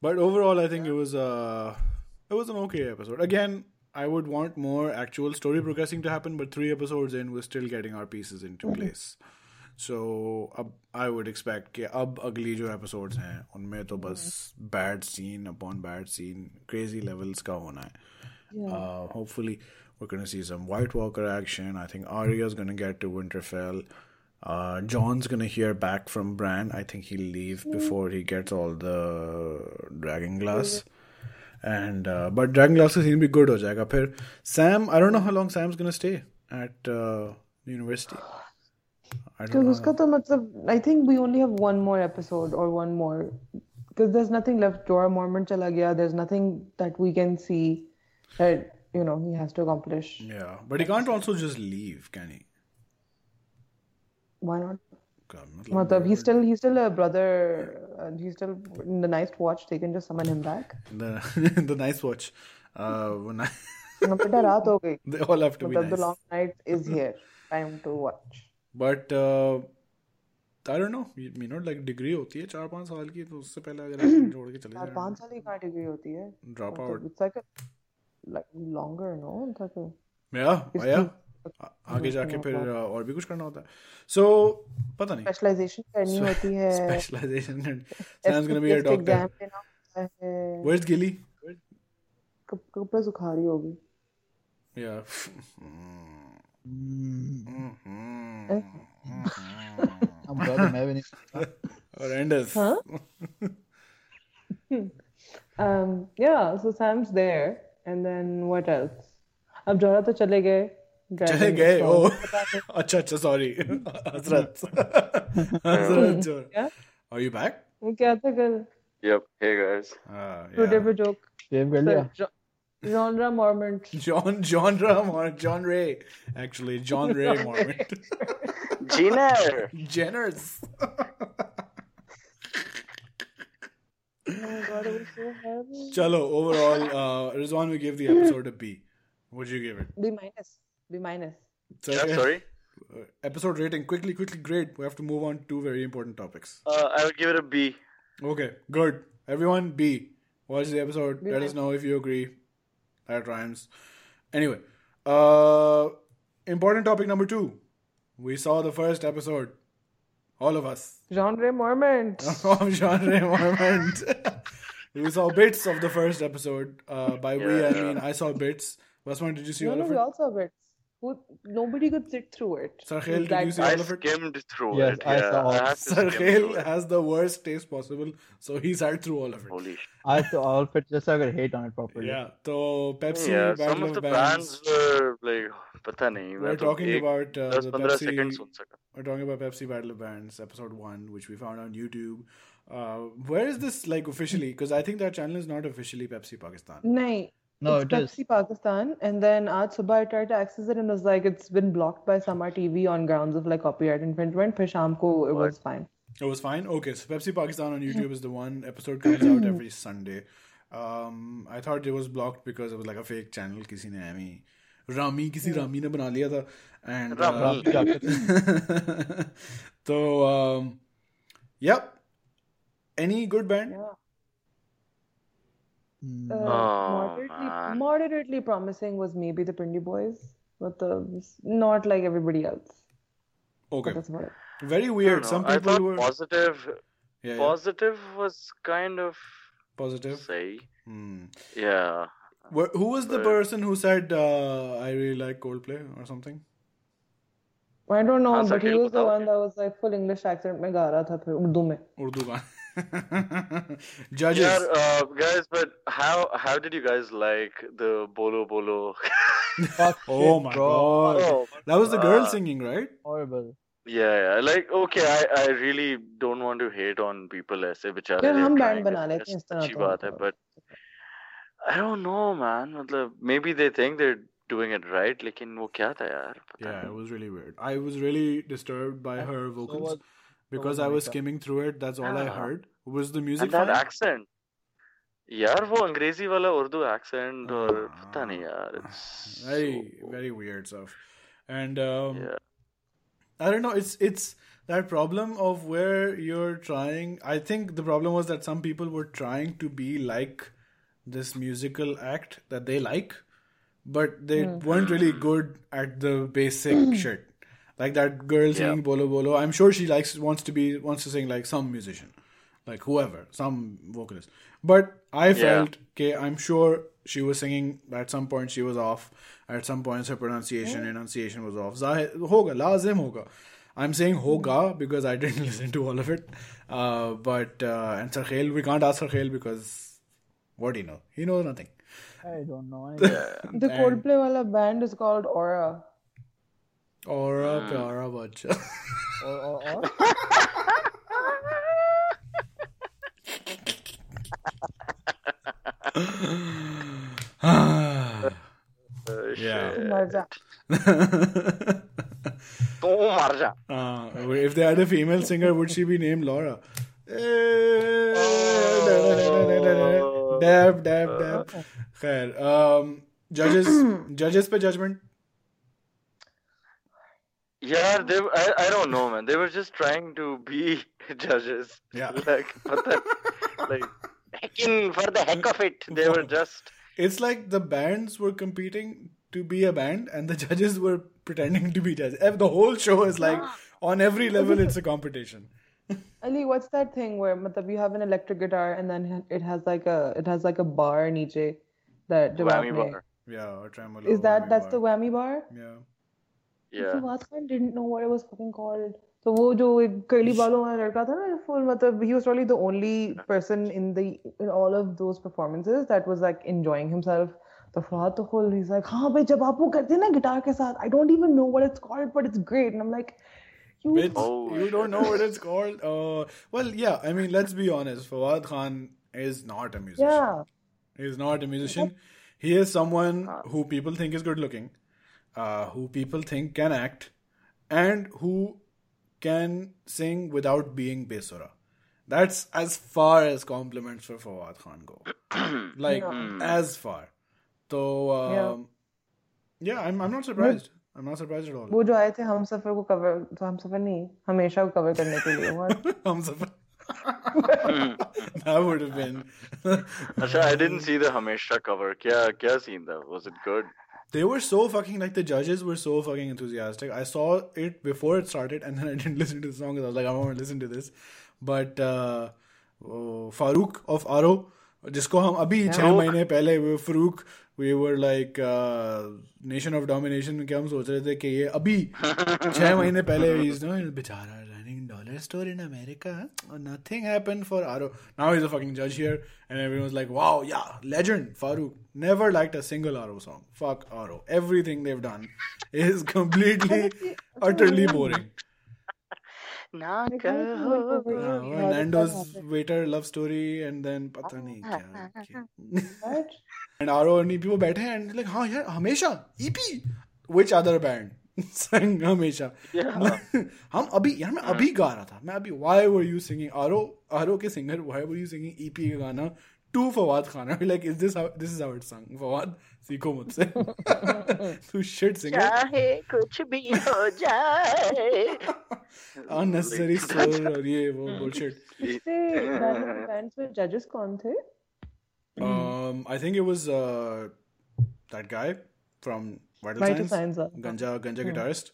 But overall, I think it was a it was an okay episode. Again, I would want more actual story progressing to happen, but three episodes in, we're still getting our pieces into place. So, ab, I would expect that ab agli jo episodes hain, unme to bas bad scene upon bad scene, crazy levels ka hona hai. Yeah. Uh, hopefully, we're going to see some White Walker action. I think Arya's going to get to Winterfell. Uh, Jon's going to hear back from Bran. I think he'll leave yeah. before he gets all the Dragon Glass. Yeah. And uh, but Dragon Glass ka scene bhi good ho jayega. Phir Sam, I don't know how long Sam's going to stay at uh, the university. I think we only have one more episode or one more because there's nothing left. Jorah Mormont chala gaya. There's nothing that we can see that you know he has to accomplish. Yeah, but he can't also just leave, can he? Why not? God, he's still he's still a brother. Uh, he's still in the nice watch. They can just summon him back. The the nice watch. Uh, when I... They all have to be nice. The long night is here. Time to watch. But uh, I don't know. You know, like degree होती है चार पांच साल की तो उससे पहले अगर आप जोड़ के चले जाएं. चार पांच साल की क्या degree होती है? Drop out. It's like a, like longer, no? It's like a, yeah, yeah. आगे जाके फिर और भी कुछ करना होता है. So पता नहीं. Specialization करनी होती है. Specialization. Sam's gonna be a doctor. Where's Gilly? कपड़े सुखारी होगी. Yeah. Mm-hmm. Mm-hmm. I'm glad I'm having it. Horrendous. Huh? um, yeah, so Sam's there. And then what else? Ab Jorah to chale gaye. Chale gaye? Oh. Acha, acha, sorry. Hazrat. Hazrat Jorah. Yeah? Are you back? What happened yesterday? Yep. Hey, guys. Uh, yeah. Today for joke. Same girl, yeah. Genre Mormont. John, genre Mormont. John Ray, actually. John Ray Mormont. Jenner. Jenners. Oh my god, it was so heavy. Chalo, overall, uh, Rizwan, we gave the episode a B. What did you give it? B minus. B minus. So, yeah, sorry? Uh, episode rating. Quickly, quickly, great. We have to move on to two very important topics. Uh, I would give it a B. Okay, good. Everyone, B. Watch the episode. B- Let B- us know if you agree. That rhymes. Anyway, uh, important topic number two. We saw the first episode. All of us. Genre Mormont. Genre Mormont. We saw bits of the first episode. Uh, by yeah, we, yeah. I mean, I saw bits. Basma, did you see no, all no, of it? No, we all saw bits. Who, nobody could sit through it. Sarkhel, did you see all of it? I skimmed through yes, it. I yeah, saw all of it. Sarkhel has the worst taste possible, so he sat through all of it. Holy I saw all of it, just so I could hate on it properly. Yeah, so Pepsi yeah, Battle some of, of the bands were like, pata nahi. We're talking about uh, the Pepsi. We're talking about Pepsi Battle of Bands, episode one, which we found on YouTube. Uh, where is this like officially? Because I think that channel is not officially Pepsi Pakistan. No. No, it's it Pepsi is. Pakistan, and then aaj subah I tried to access it and it was like it's been blocked by Sama T V on grounds of like copyright infringement. Phir sham ko it was fine. It was fine. Okay, so Pepsi Pakistan on YouTube is the one. Episode comes out every Sunday. Um, I thought it was blocked because it was like a fake channel. Kisi ne Ami Rami kisi Rami ne bana liya tha and uh, so um, yep. Any good band? Yeah. Uh, oh, moderately, moderately promising was maybe the Pindi Boys, but the, not like everybody else. Okay. Very weird. Some people I were positive. Yeah, positive yeah. was kind of positive. Say, hmm. yeah. Where, who was but... the person who said uh, I really like Coldplay or something? I don't know, but he was the one that was like full English accent. Mein ga raha tha, phir Urdu mein. Urdu mein. Judges, yeah, uh, guys, but how how did you guys like the Bolo Bolo? Oh my god, oh, that was the girl uh, singing, right? Horrible. Yeah, yeah, like okay, I, I really don't want to hate on people. ऐसे बेचारे यार हम band बना लेते हैं इस तरह तो. But I don't know, man. मतलब maybe they think they're doing it right, लेकिन वो क्या था यार? Yeah, it was really weird. I was really disturbed by her vocals. So, uh, Because oh I was God. skimming through it, that's all yeah. I heard. Was the music and that fun? accent? Yaar, wo Angrezi wala Urdu accent or pata nahi yaar. It's very, so... very weird stuff. And um, yeah. I don't know. It's it's that problem of where you're trying. I think the problem was that some people were trying to be like this musical act that they like, but they mm. weren't really good at the basic shit. Like that girl singing yeah. Bolo Bolo. I'm sure she likes wants to be wants to sing like some musician, like whoever, some vocalist. But I felt okay. Yeah. I'm sure she was singing. At some point she was off. At some points her pronunciation, yeah. enunciation was off. Zahir hoga, lazim hoga. I'm saying hoga because I didn't listen to all of it. Uh, but uh, and Sarkhel, we can't ask Sarkhel because what do you know? He knows nothing. I don't know. The Coldplay wala band is called Aura. Aura pyara bacha. Or, or, or. oh, yeah. uh, if they had a female singer, would she be named Laura? Oh. Dab, dab, dab. Khair. Um, judges, judges pe judgment. Yeah, they. I, I don't know, man. They were just trying to be judges. Yeah. Like, like heckin' for the heck of it. They were just... It's like the bands were competing to be a band and the judges were pretending to be judges. The whole show is like, on every level, it's a competition. Ali, what's that thing where you have an electric guitar and then it has like a it has like a bar niche? That whammy bar. Yeah, or tremolo. Is that, that's bar. the whammy bar? Yeah. Yeah. So Fawad Khan didn't know what it was fucking called. तो वो जो एक curly बालों वाला लड़का था ना, full मतलब he was probably the only person in the in all of those performances that was like enjoying himself. तो फवाद तो फुल he's like हाँ भाई जब आप वो करते हैं ना गिटार के साथ, I don't even know what it's called but it's great, and I'm like you, oh, you don't know what it's called. Uh, well yeah, I mean let's be honest, Fawad Khan is not a musician. Yeah. He is not a musician. He is someone who people think is good looking, uh, who people think can act, and who can sing without being besura. That's as far as compliments for Fawad Khan go. Like, yeah. as far. So, um, yeah. yeah, I'm I'm not surprised. But, I'm not surprised at all. वो जो आए थे हम सफर को cover, तो हम सफर नहीं, हमेशा को cover करने के लिए. हम सफर. That would have been. Asha, I didn't see the Hamesha cover. Kya kya scene tha? Was it good? They were so fucking, like, the judges were so fucking enthusiastic. I saw it before it started, and then I didn't listen to the song because I was like, I don't want to listen to this. But uh, oh, Farooq of Aaroh, jisko hum abhi छह महीने पहले we were Farooq, we were like uh, Nation of Domination में क्या हम सोच रहे थे कि ये अभी छह महीने पहले he's no बेचारा dollar store in America, nothing happened for Aaroh. Now he's a fucking judge here, and everyone's like, wow, yeah, legend, Farooq. Never liked a single Aaroh song. Fuck Aaroh. Everything they've done is completely, utterly boring. Nando's waiter love story, and then pata nahi kya. And Aaroh and E P wo baithe hain, and like, हाँ यार, हमेशा, E P, which other band? Sang हमेशा हम अभी यार मैं अभी गा रहा था मैं अभी why were you singing Aaroh Aaroh के singer why were you singing E P का गाना to Fawad Khan like is this how this is how it's sung Fawad सीखो मुझसे तू shit singer चाहे कुछ भी हो जाए unnecessary slur और ये वो bullshit इससे fans में judges कौन थे um I think it was uh, that guy from Vital, Vital Signs, Signs Ganja, Ganja hmm. guitarist,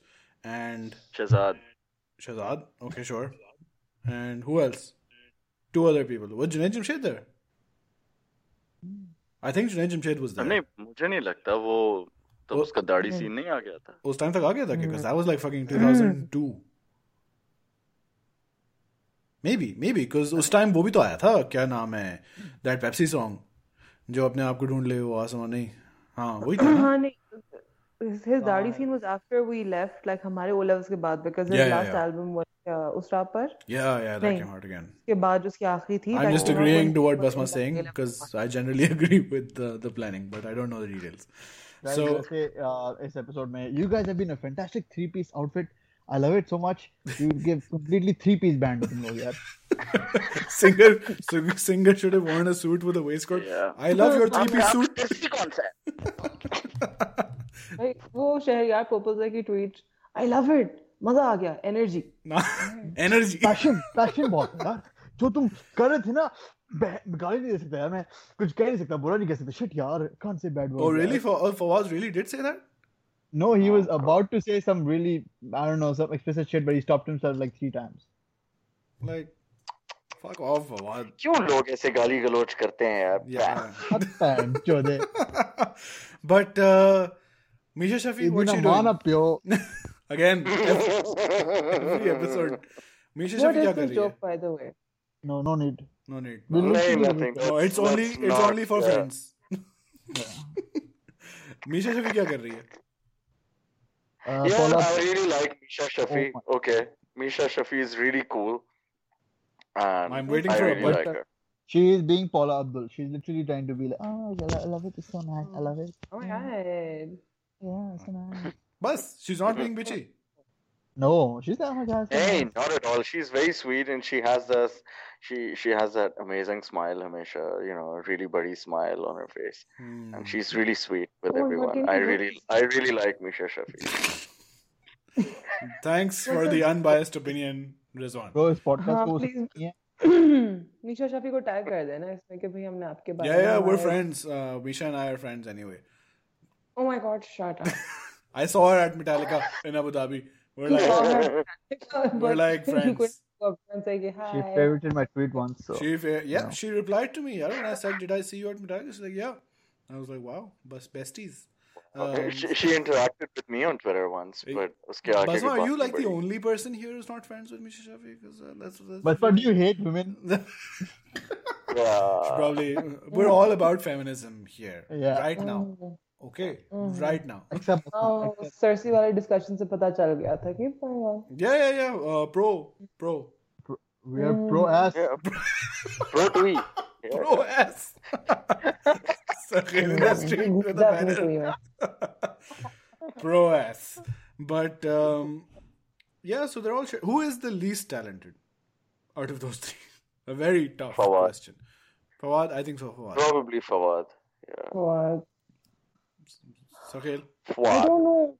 and Shahzad. Shahzad, okay, sure. And who else? Two other people. Was Junaid Jimshade there? I think Junaid Jimshade was there. No, मुझे नहीं लगता वो तब उसका दाढ़ी scene नहीं आ गया था. उस टाइम तक आ गया था because that was like fucking two thousand two. Maybe, maybe because उस टाइम वो भी तो आया था क्या नाम है that Pepsi song जो अपने आप को ढूंढ ले वो आसमान नहीं हाँ वही था. His, his Dadi scene was after we left, like हमारे O levels के बाद, because his yeah, last yeah, yeah. album was uh, Usra par. Yeah, yeah, that Nahin. Came out again. के बाद उसकी आखिरी थी. I'm just agreeing to what Basma saying because I generally agree with the, the planning, but I don't know the details. Right, so say, uh, this episode, mein, you guys have been a fantastic three-piece outfit. I love it so much. You give completely three-piece band to me, yaar. Singer, singer should have worn a suit with a waistcoat. Yeah. I love your three-piece suit. भाई वो शहरयार पोपलर की tweet I love it मजा आ गया energy energy passion passion बहुत यार जो तुम कर रहे थे ना गाली नहीं दे सकता यार मैं कुछ कह नहीं सकता बुरा नहीं कह सकता शिट यार can't say bad word oh really Fawad really did say that no he was about to say some really I don't know some explicit shit but he stopped himself like three times like Fuck off, Fawad. क्यों लोग ऐसे गाली गलौच करते हैं यार? Yeah. But uh, Meesha Shafi, what you doing? Again, every episode. Meesha Shafi, क्या कर रही है? What is this joke, by the way? No, no need. No need. No, no, nothing. No, it's only it's not, only for yeah. friends. Meesha Shafi क्या कर रही है? Uh, yeah, I really like Meesha Shafi. Oh okay, Meesha Shafi is really cool. And I'm waiting I for really a like her. She is being Paula Abdul. She's literally trying to be like, oh, I love it. It's so nice. I love it. Oh my god. Yeah, it's so nice. Bas, she's not being bitchy. No, she's not. Oh my god. Hey, nice. Not at all. She's very sweet, and she has this. She she has that amazing smile, Hamesha. You know, a really buddy smile on her face, hmm. and she's really sweet with oh, everyone. I really I really like Meesha Shafi. Thanks for the unbiased opinion. Bro, इस podcast को Meesha Shafi को tag कर देना इसमें कि भाई हमने आपके बारे में Yeah yeah we're friends uh, Meesha and I are friends anyway Oh my god shut up I saw her at Metallica in Abu Dhabi We're like We're like friends She favorited my tweet once so She fa- yeah no. she replied to me yeah, and I said did I see you at Metallica she's like yeah I was like wow best besties Okay, um, she, she interacted with me on Twitter once, but... Basma, okay, are you like somebody. the only person here who's not friends with Meesha Shafi? Uh, that's, that's Basma, do you hate women? yeah. Probably. We're all about feminism here. Yeah. Right now. Okay. Mm. Right now. Except... Oh, Cersei wala discussion se pata chal gaya tha ki... Yeah, yeah, yeah. Uh, pro. Pro. pro. We are mm. pro-ass. Yeah. Pro-twee. Yeah. Pro-ass. Pro ass, but um, yeah. So they're all. Sh- Who is the least talented out of those three? A very tough Fawad. question. Fawad, I think so. Fawad. Probably Fawad. Yeah. Fawad. Sakhil. Fawad. I don't know.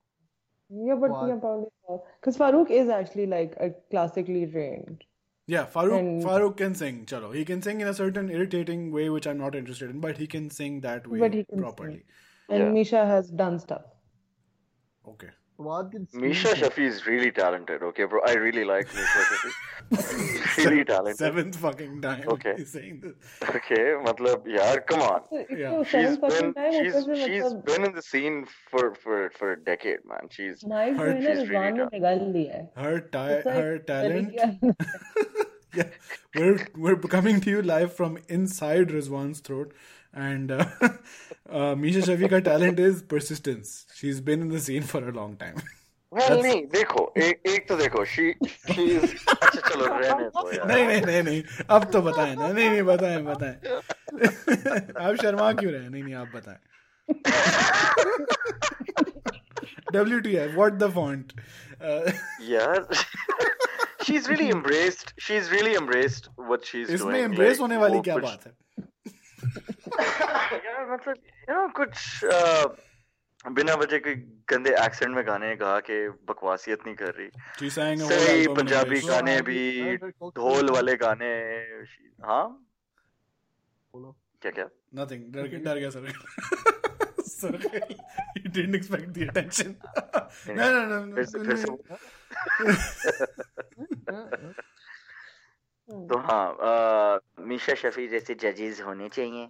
Yeah, but Fawad. yeah, probably Fawad. Because Farooq is actually like a classically trained. Yeah, Farooq and... Farooq can sing. Chalo. He can sing in a certain irritating way, which I'm not interested in, but he can sing that way but he can properly. Sing. And yeah. Meesha has done stuff. Okay. Meesha Shafi is really talented, okay, bro? I really like Meesha Shafi. really talented. Seventh fucking time okay. he's saying this. Okay, matlab, yaar, come on. Yeah. She's, been, she's, she's been in the scene for, for, for a decade, man. She's, her, her, she's really talented. Her, ta- her talent... yeah, we're, we're coming to you live from inside Rizwan's throat. And uh, uh, Meesha Shafi's talent is persistence. She's been in the scene for a long time. Well, no, देखो एक एक तो देखो she she is अच्छा चलो रहने दो यार नहीं नहीं नहीं नहीं अब तो बताएं ना नहीं नहीं बताएं बताएं आप शर्मा क्यों रहे नहीं नहीं आप बताएं W T F what the font uh, yeah she's really embraced she's really embraced what she's doing इसमें embrace होने वाली क्या बात है yeah, you know, कुछ बिना वजह के गंदे एक्सेंट में गाने गा के बकवासियत नहीं कर रही सही पंजाबी गाने भी ढोल वाले गाने हाँ क्या क्या nothing डर गया sir sir you didn't expect the attention no no no no तो हाँ Meesha Shafi जैसे judges होने चाहिए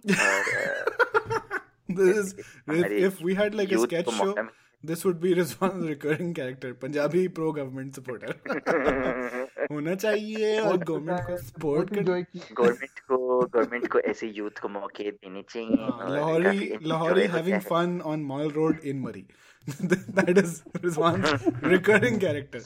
This is if we had like a sketch show this would be Rizwan's recurring character Punjabi pro government supporter होना चाहिए और government को support government को government को ऐसे youth को मौके देने चाहिए Lahori Lahori having fun on Mall Road in Murray that is Rizwan's recurring character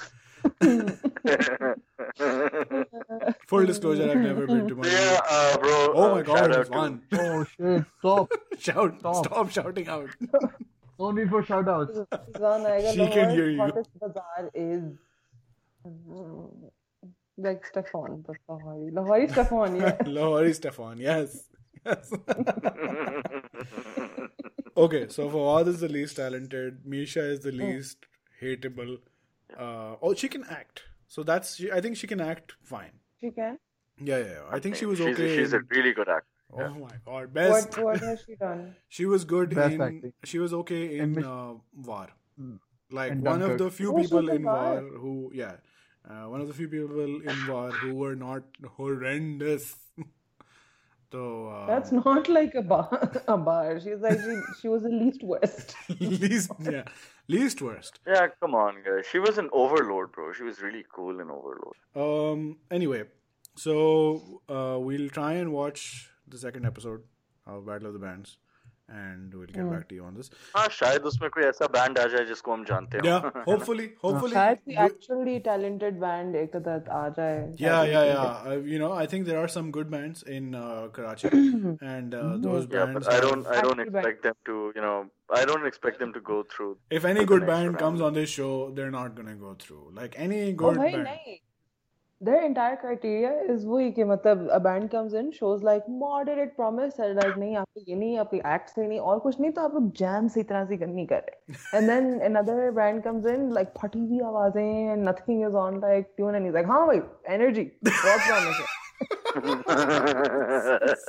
Full disclosure, I've never been to my yeah, uh, bro. Oh uh, my god, there's one. Oh shit, stop. Shout, stop. stop shouting out. No need for shout outs. She can hear you. The bazaar is like Stefan, but Lahori. Lahori Stefan, yeah. Lahori Stefan, yes. yes. Okay, so Fawad is the least talented, Meesha is the least oh. hateable. Uh, oh, she can act. So that's, she, I think she can act fine. She can? Yeah, yeah, yeah. I think she was she's, okay. She's a really good actor. Oh yeah. my god, best. What, what has she done? she was good best in, acting. She was okay in Mich- uh, War. Mm. Like and one Dunkirk. of the few oh, people in War who, yeah. Uh, one of the few people in War who were not horrendous. So, um, that's not like a bar. A bar. She's like she, she was the least worst. least, yeah, least worst. Yeah, come on, guys. She was an overlord, bro. She was really cool in Overlord. Um. Anyway, so uh, we'll try and watch the second episode of Battle of the Bands, and we'll get mm. back to you on this. Ah, शायद उसमें कोई ऐसा band आ जाए जिसको हम जानते हों. Yeah, hopefully, hopefully. शायद the actually talented band एक तरह आ जाए. Yeah, yeah, yeah. Uh, you know, I think there are some good bands in uh, Karachi, and uh, those yeah, bands. Yeah, but I don't, I don't expect them to, you know, I don't expect them to go through. If any good band comes on this show, they're not gonna go through. Like any good oh, band. Nahin. Their entire criteria is वही कि मतलब a band comes in shows like moderate promise and like नहीं आपको ये नहीं आपको acts नहीं और कुछ नहीं तो आप लोग jam से इतना सी करनी कर रहे and then another band comes in like फटी हुई आवाजें and nothing is on like tune and he's like हाँ भाई energy drop down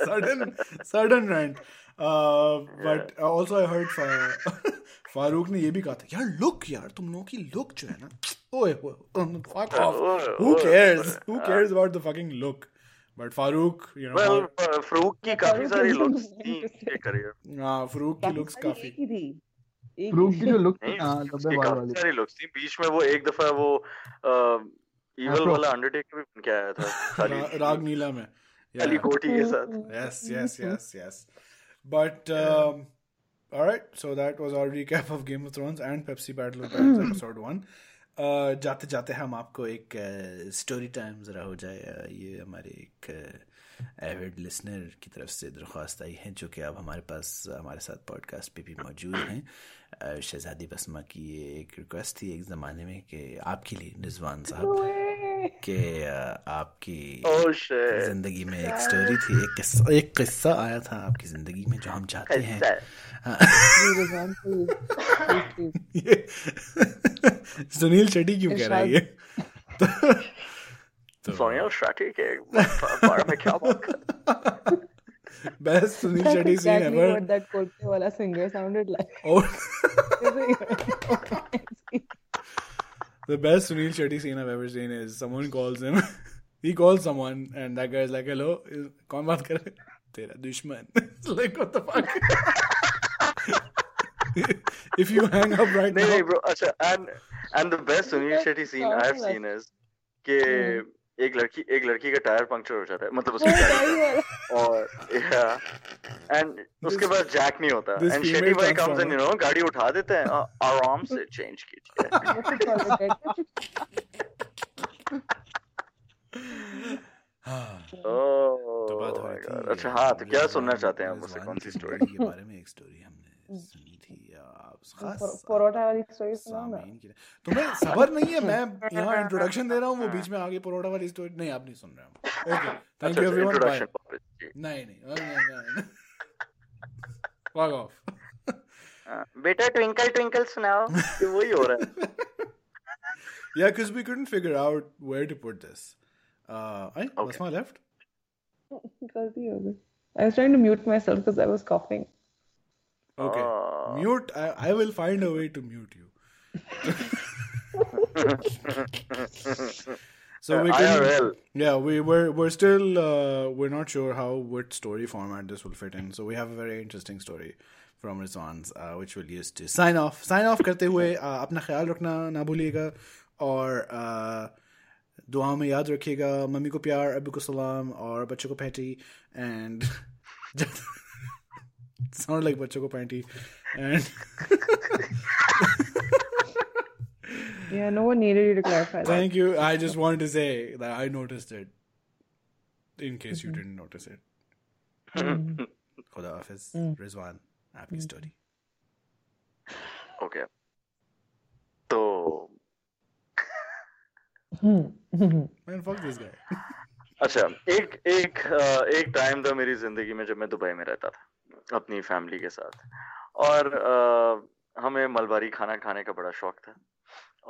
sudden sudden rant uh, but also I heard Far- Farooq ने ये भी कहा था यार look यार तुम लोगों की look जो है ना Oh, fuck off. Who cares? Who cares about the fucking look? But Farooq, you know. Well, uh, Farooq ki kafi sari looks thi in his career. Nah, Farooq ki looks kafi. Farooq की जो look थी ना लंबे बाल वाली, सारी looks थी। बीच में वो एक दफा वो इविल वाला अंडरटेकर भी बन के आया था राग नीला में काली कोटी के साथ। Yes yes yes yes but alright, so that was our recap of Game of Thrones and Pepsi Battle of Bands episode one. जाते जाते हम आपको एक स्टोरी टाइम जरा हो जाए, ये हमारे एक एविड लिसनर की तरफ से दरख्वास्त आई है जो कि अब हमारे पास हमारे साथ पॉडकास्ट पे भी मौजूद हैं। शहजादी बसमा की ये एक रिक्वेस्ट थी एक ज़माने में कि आपके लिए रिजवान साहब के आपकी ज़िंदगी में एक स्टोरी थी, एक किस्सा, एक किस्सा आया था आपकी ज़िंदगी में जो हम चाहते हैं। सुनील शेट्टी क्यों कह रहा है ये? सुनील शेट्टी के बारे में क्या बात कर? Best Sunil Shetty scene ever. What that कोटे वाला singer sounded like. The best Sunil Shetty scene I've ever seen is someone calls him. He calls someone and that guy is like, "Hello, कौन बात कर रहा है? तेरा दुश्मन." Like what the fuck? If you hang up right now. नहीं bro, अच्छा and and the best Sunil Shetty scene I've seen is के एक लड़की एक लड़की का टायर पंक्चर हो जाता है, मतलब उसकी टायर और एंड उसके बाद जैक नहीं होता एंड शेटी भाई कम्स इन, यू नो, गाड़ी उठा देते हैं, आराम से चेंज कीजिए। तो बात हो रही है। अच्छा हाँ, तो क्या सुनना चाहते हैं आप? उससे कौन सी स्टोरी के बारे में एक स्टोरी हमने सुनी थी परोठा वाली स्टोरी सुनाओ। तुम्हें सबर नहीं है, मैं यहाँ इंट्रोडक्शन दे रहा हूँ, वो बीच में आगे परोठा वाली स्टोरी। नहीं, आप नहीं सुन रहे हो। Okay, thank you everyone. नहीं नहीं, वॉक ऑफ। बेटा ट्विंकल ट्विंकल सुनाओ, वही हो रहा है। Yeah, because we couldn't figure out where to put this. Uh, I was my left. गलती हो गई। I was trying to mute myself because I was coughing. Okay, oh. mute. I, I will find a way to mute you. So we can, yeah, we were we're still uh, we're not sure how what story format this will fit in. So we have a very interesting story from Rizwan's, uh, which we'll use to sign off. Sign off करते हुए अपना ख्याल रखना ना भूलिएगा और दुआ में याद रखिएगा। मम्मी को प्यार, अबू को सलाम और बच्चों को पैटी and. Sound like बच्चों को panty and yeah, no one needed you to clarify that. Thank you. I just wanted to say that I noticed it in case mm-hmm. you didn't notice it. Khuda Hafiz, Rizwan, आपकी story. Okay, तो man, fuck this guy. अच्छा, एक एक एक time था मेरी जिंदगी में जब मैं दुबई में रहता था अपनी फैमिली के साथ और आ, हमें मलबारी खाना खाने का बड़ा शौक था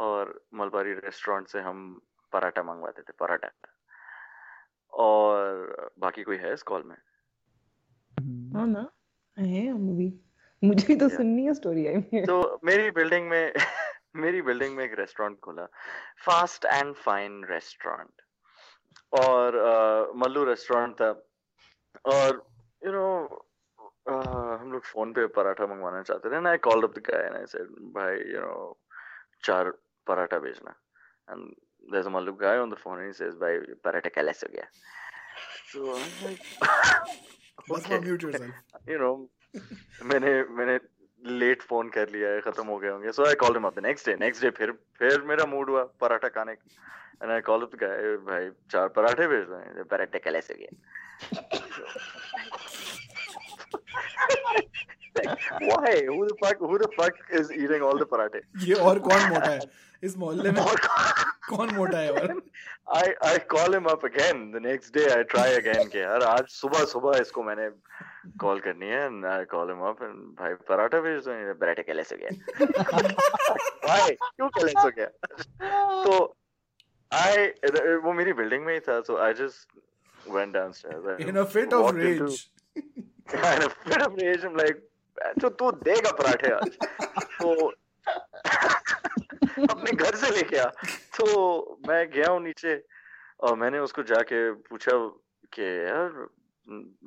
और मलबारी रेस्टोरेंट से हम पराठा मंगवाते थे, पराठा। और बाकी कोई है इस कॉल में? हाँ ना, है हम भी, मुझे भी तो सुननी है स्टोरी। आई मीन, तो मेरी बिल्डिंग में मेरी बिल्डिंग में एक रेस्टोरेंट खुला, फास्ट एंड फाइन रेस्टोरेंट, और आ, मल्लू रेस्टोरेंट था। और you you know know, Uh, हम लोग फोन पे पराठा मंगवाना चाहते थे। I called up the guy and I said, भाई, you know, चार पराठा भेजना। And there's a Mallu guy on the phone and he says, भाई, पराठा कैलेस हो गया। So I'm like, okay, mute yourself. You know, मैंने मैंने लेट फोन कर लिया है, खत्म हो गए होंगे। So I called him up the next day. Next day फिर फिर मेरा मूड हुआ पराठा खाने का। And I called up the guy, भाई, चार पराठे भेजना है, पराठा कैलेस हो गया। Like, why? Who the fuck? Who the fuck is eating all the parathe? ये और कौन मोटा है इस मोहल्ले में? कौन मोटा है? और I I call him up again the next day. I try again कि यार आज सुबह सुबह इसको मैंने कॉल करनी है and I call him up and भाई पराठा भेज दो, ये पराठा कैलेस हो गया। Why? क्यों कैलेस हो गया? तो I वो मेरी बिल्डिंग में ही था, so I just went downstairs in a fit of rage. Into, kind of fit of rage, I'm like, जो तू देगा पराठे आज तो अपने घर से लेके आ। तो मैं गया हूँ नीचे और मैंने उसको जाके पूछा कि यार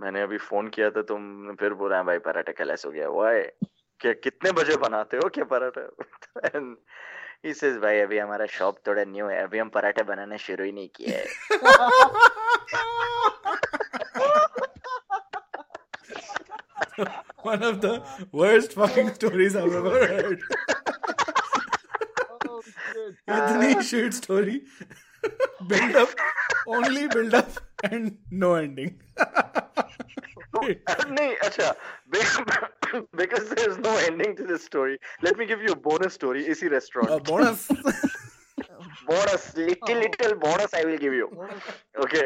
मैंने अभी फोन किया था, तुम फिर बोला भाई पराठा कैलेस हो गया, वाई? कि कितने बजे बनाते हो क्या पराठा? एंड ही सेज भाई अभी हमारा शॉप थोड़ा न्यू है, अभी हम पराठे बनाना शुरू ही नहीं किया है. One of the worst fucking stories I've ever heard. Itni shit story. Build up, only build up and no ending. No, acha. Because there's no ending to this story. Let me give you a bonus story. Isi restaurant. A bonus. Bonus. Little little bonus I will give you. Okay.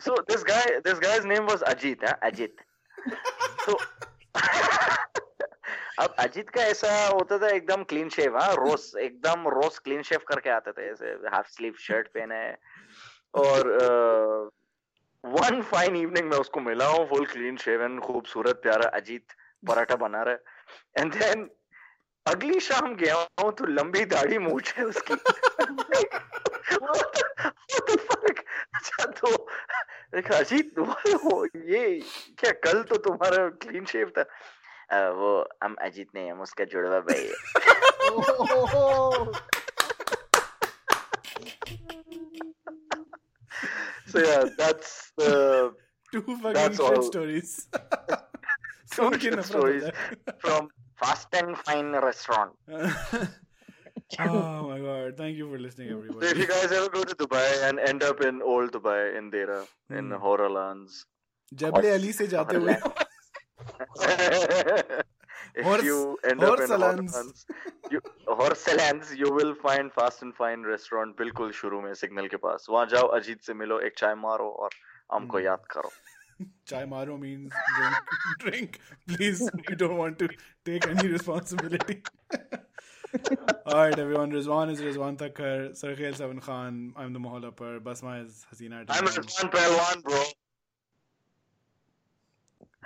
So this guy, this guy's name was Ajit. Huh? Ajit. So. अब अजीत का ऐसा होता था एकदम clean shave, हाँ रोज एकदम रोज clean shave करके आते थे, ऐसे हाफ स्लीव शर्ट पहने. और वन फाइन इवनिंग मैं उसको मिला हूँ फुल क्लीन शेव एंड खूबसूरत प्यारा अजीत पराठा बना रहा. एंड देन अगली शाम गया हूँ तो लंबी दाढ़ी मूछ है उसकी. अच्छा तो देखा अजीत ये क्या कल तो तुम्हारा क्लीन शेव था. Uh, वो हम अजीत नहीं हम उसका जुड़वा भाई है. So yeah, that's uh, two fucking that's shit all. stories. Two shit stories from Fast and Fine restaurant. Oh my god! Thank you for listening, everybody. So if you guys ever go to Dubai and end up in old Dubai in Dera mm. in Horrorlands, Jabal Ali se jaate hue. If horse, you end up in Horselands, you, Horselands, you will find Fast and Fine restaurant बिल्कुल शुरू में signal के पास. वहाँ जाओ, अजीत से मिलो, एक चाय मारो और हमको याद करो. चाय मारो means drink, drink. Please, we don't want to take any responsibility. Alright everyone, Rizwan is Rizwan Thakkar, Sarkhel Saban Khan, I'm the Mohalla Par, Basma is Hasina. I'm Rizwan Pahlwan, bro.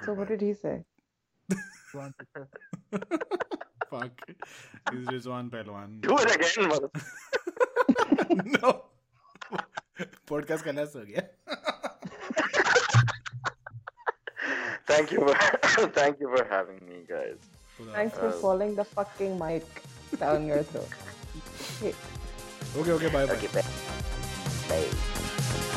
So what did he say? Fuck. He's Rizwan Pahlwan. Do it again, mother. No. Podcast ka loss ho gaya. Thank you for thank you for having me, guys. Thanks for falling the fucking mic down your throat. Okay, okay, okay bye bye. Okay, bye. Bye.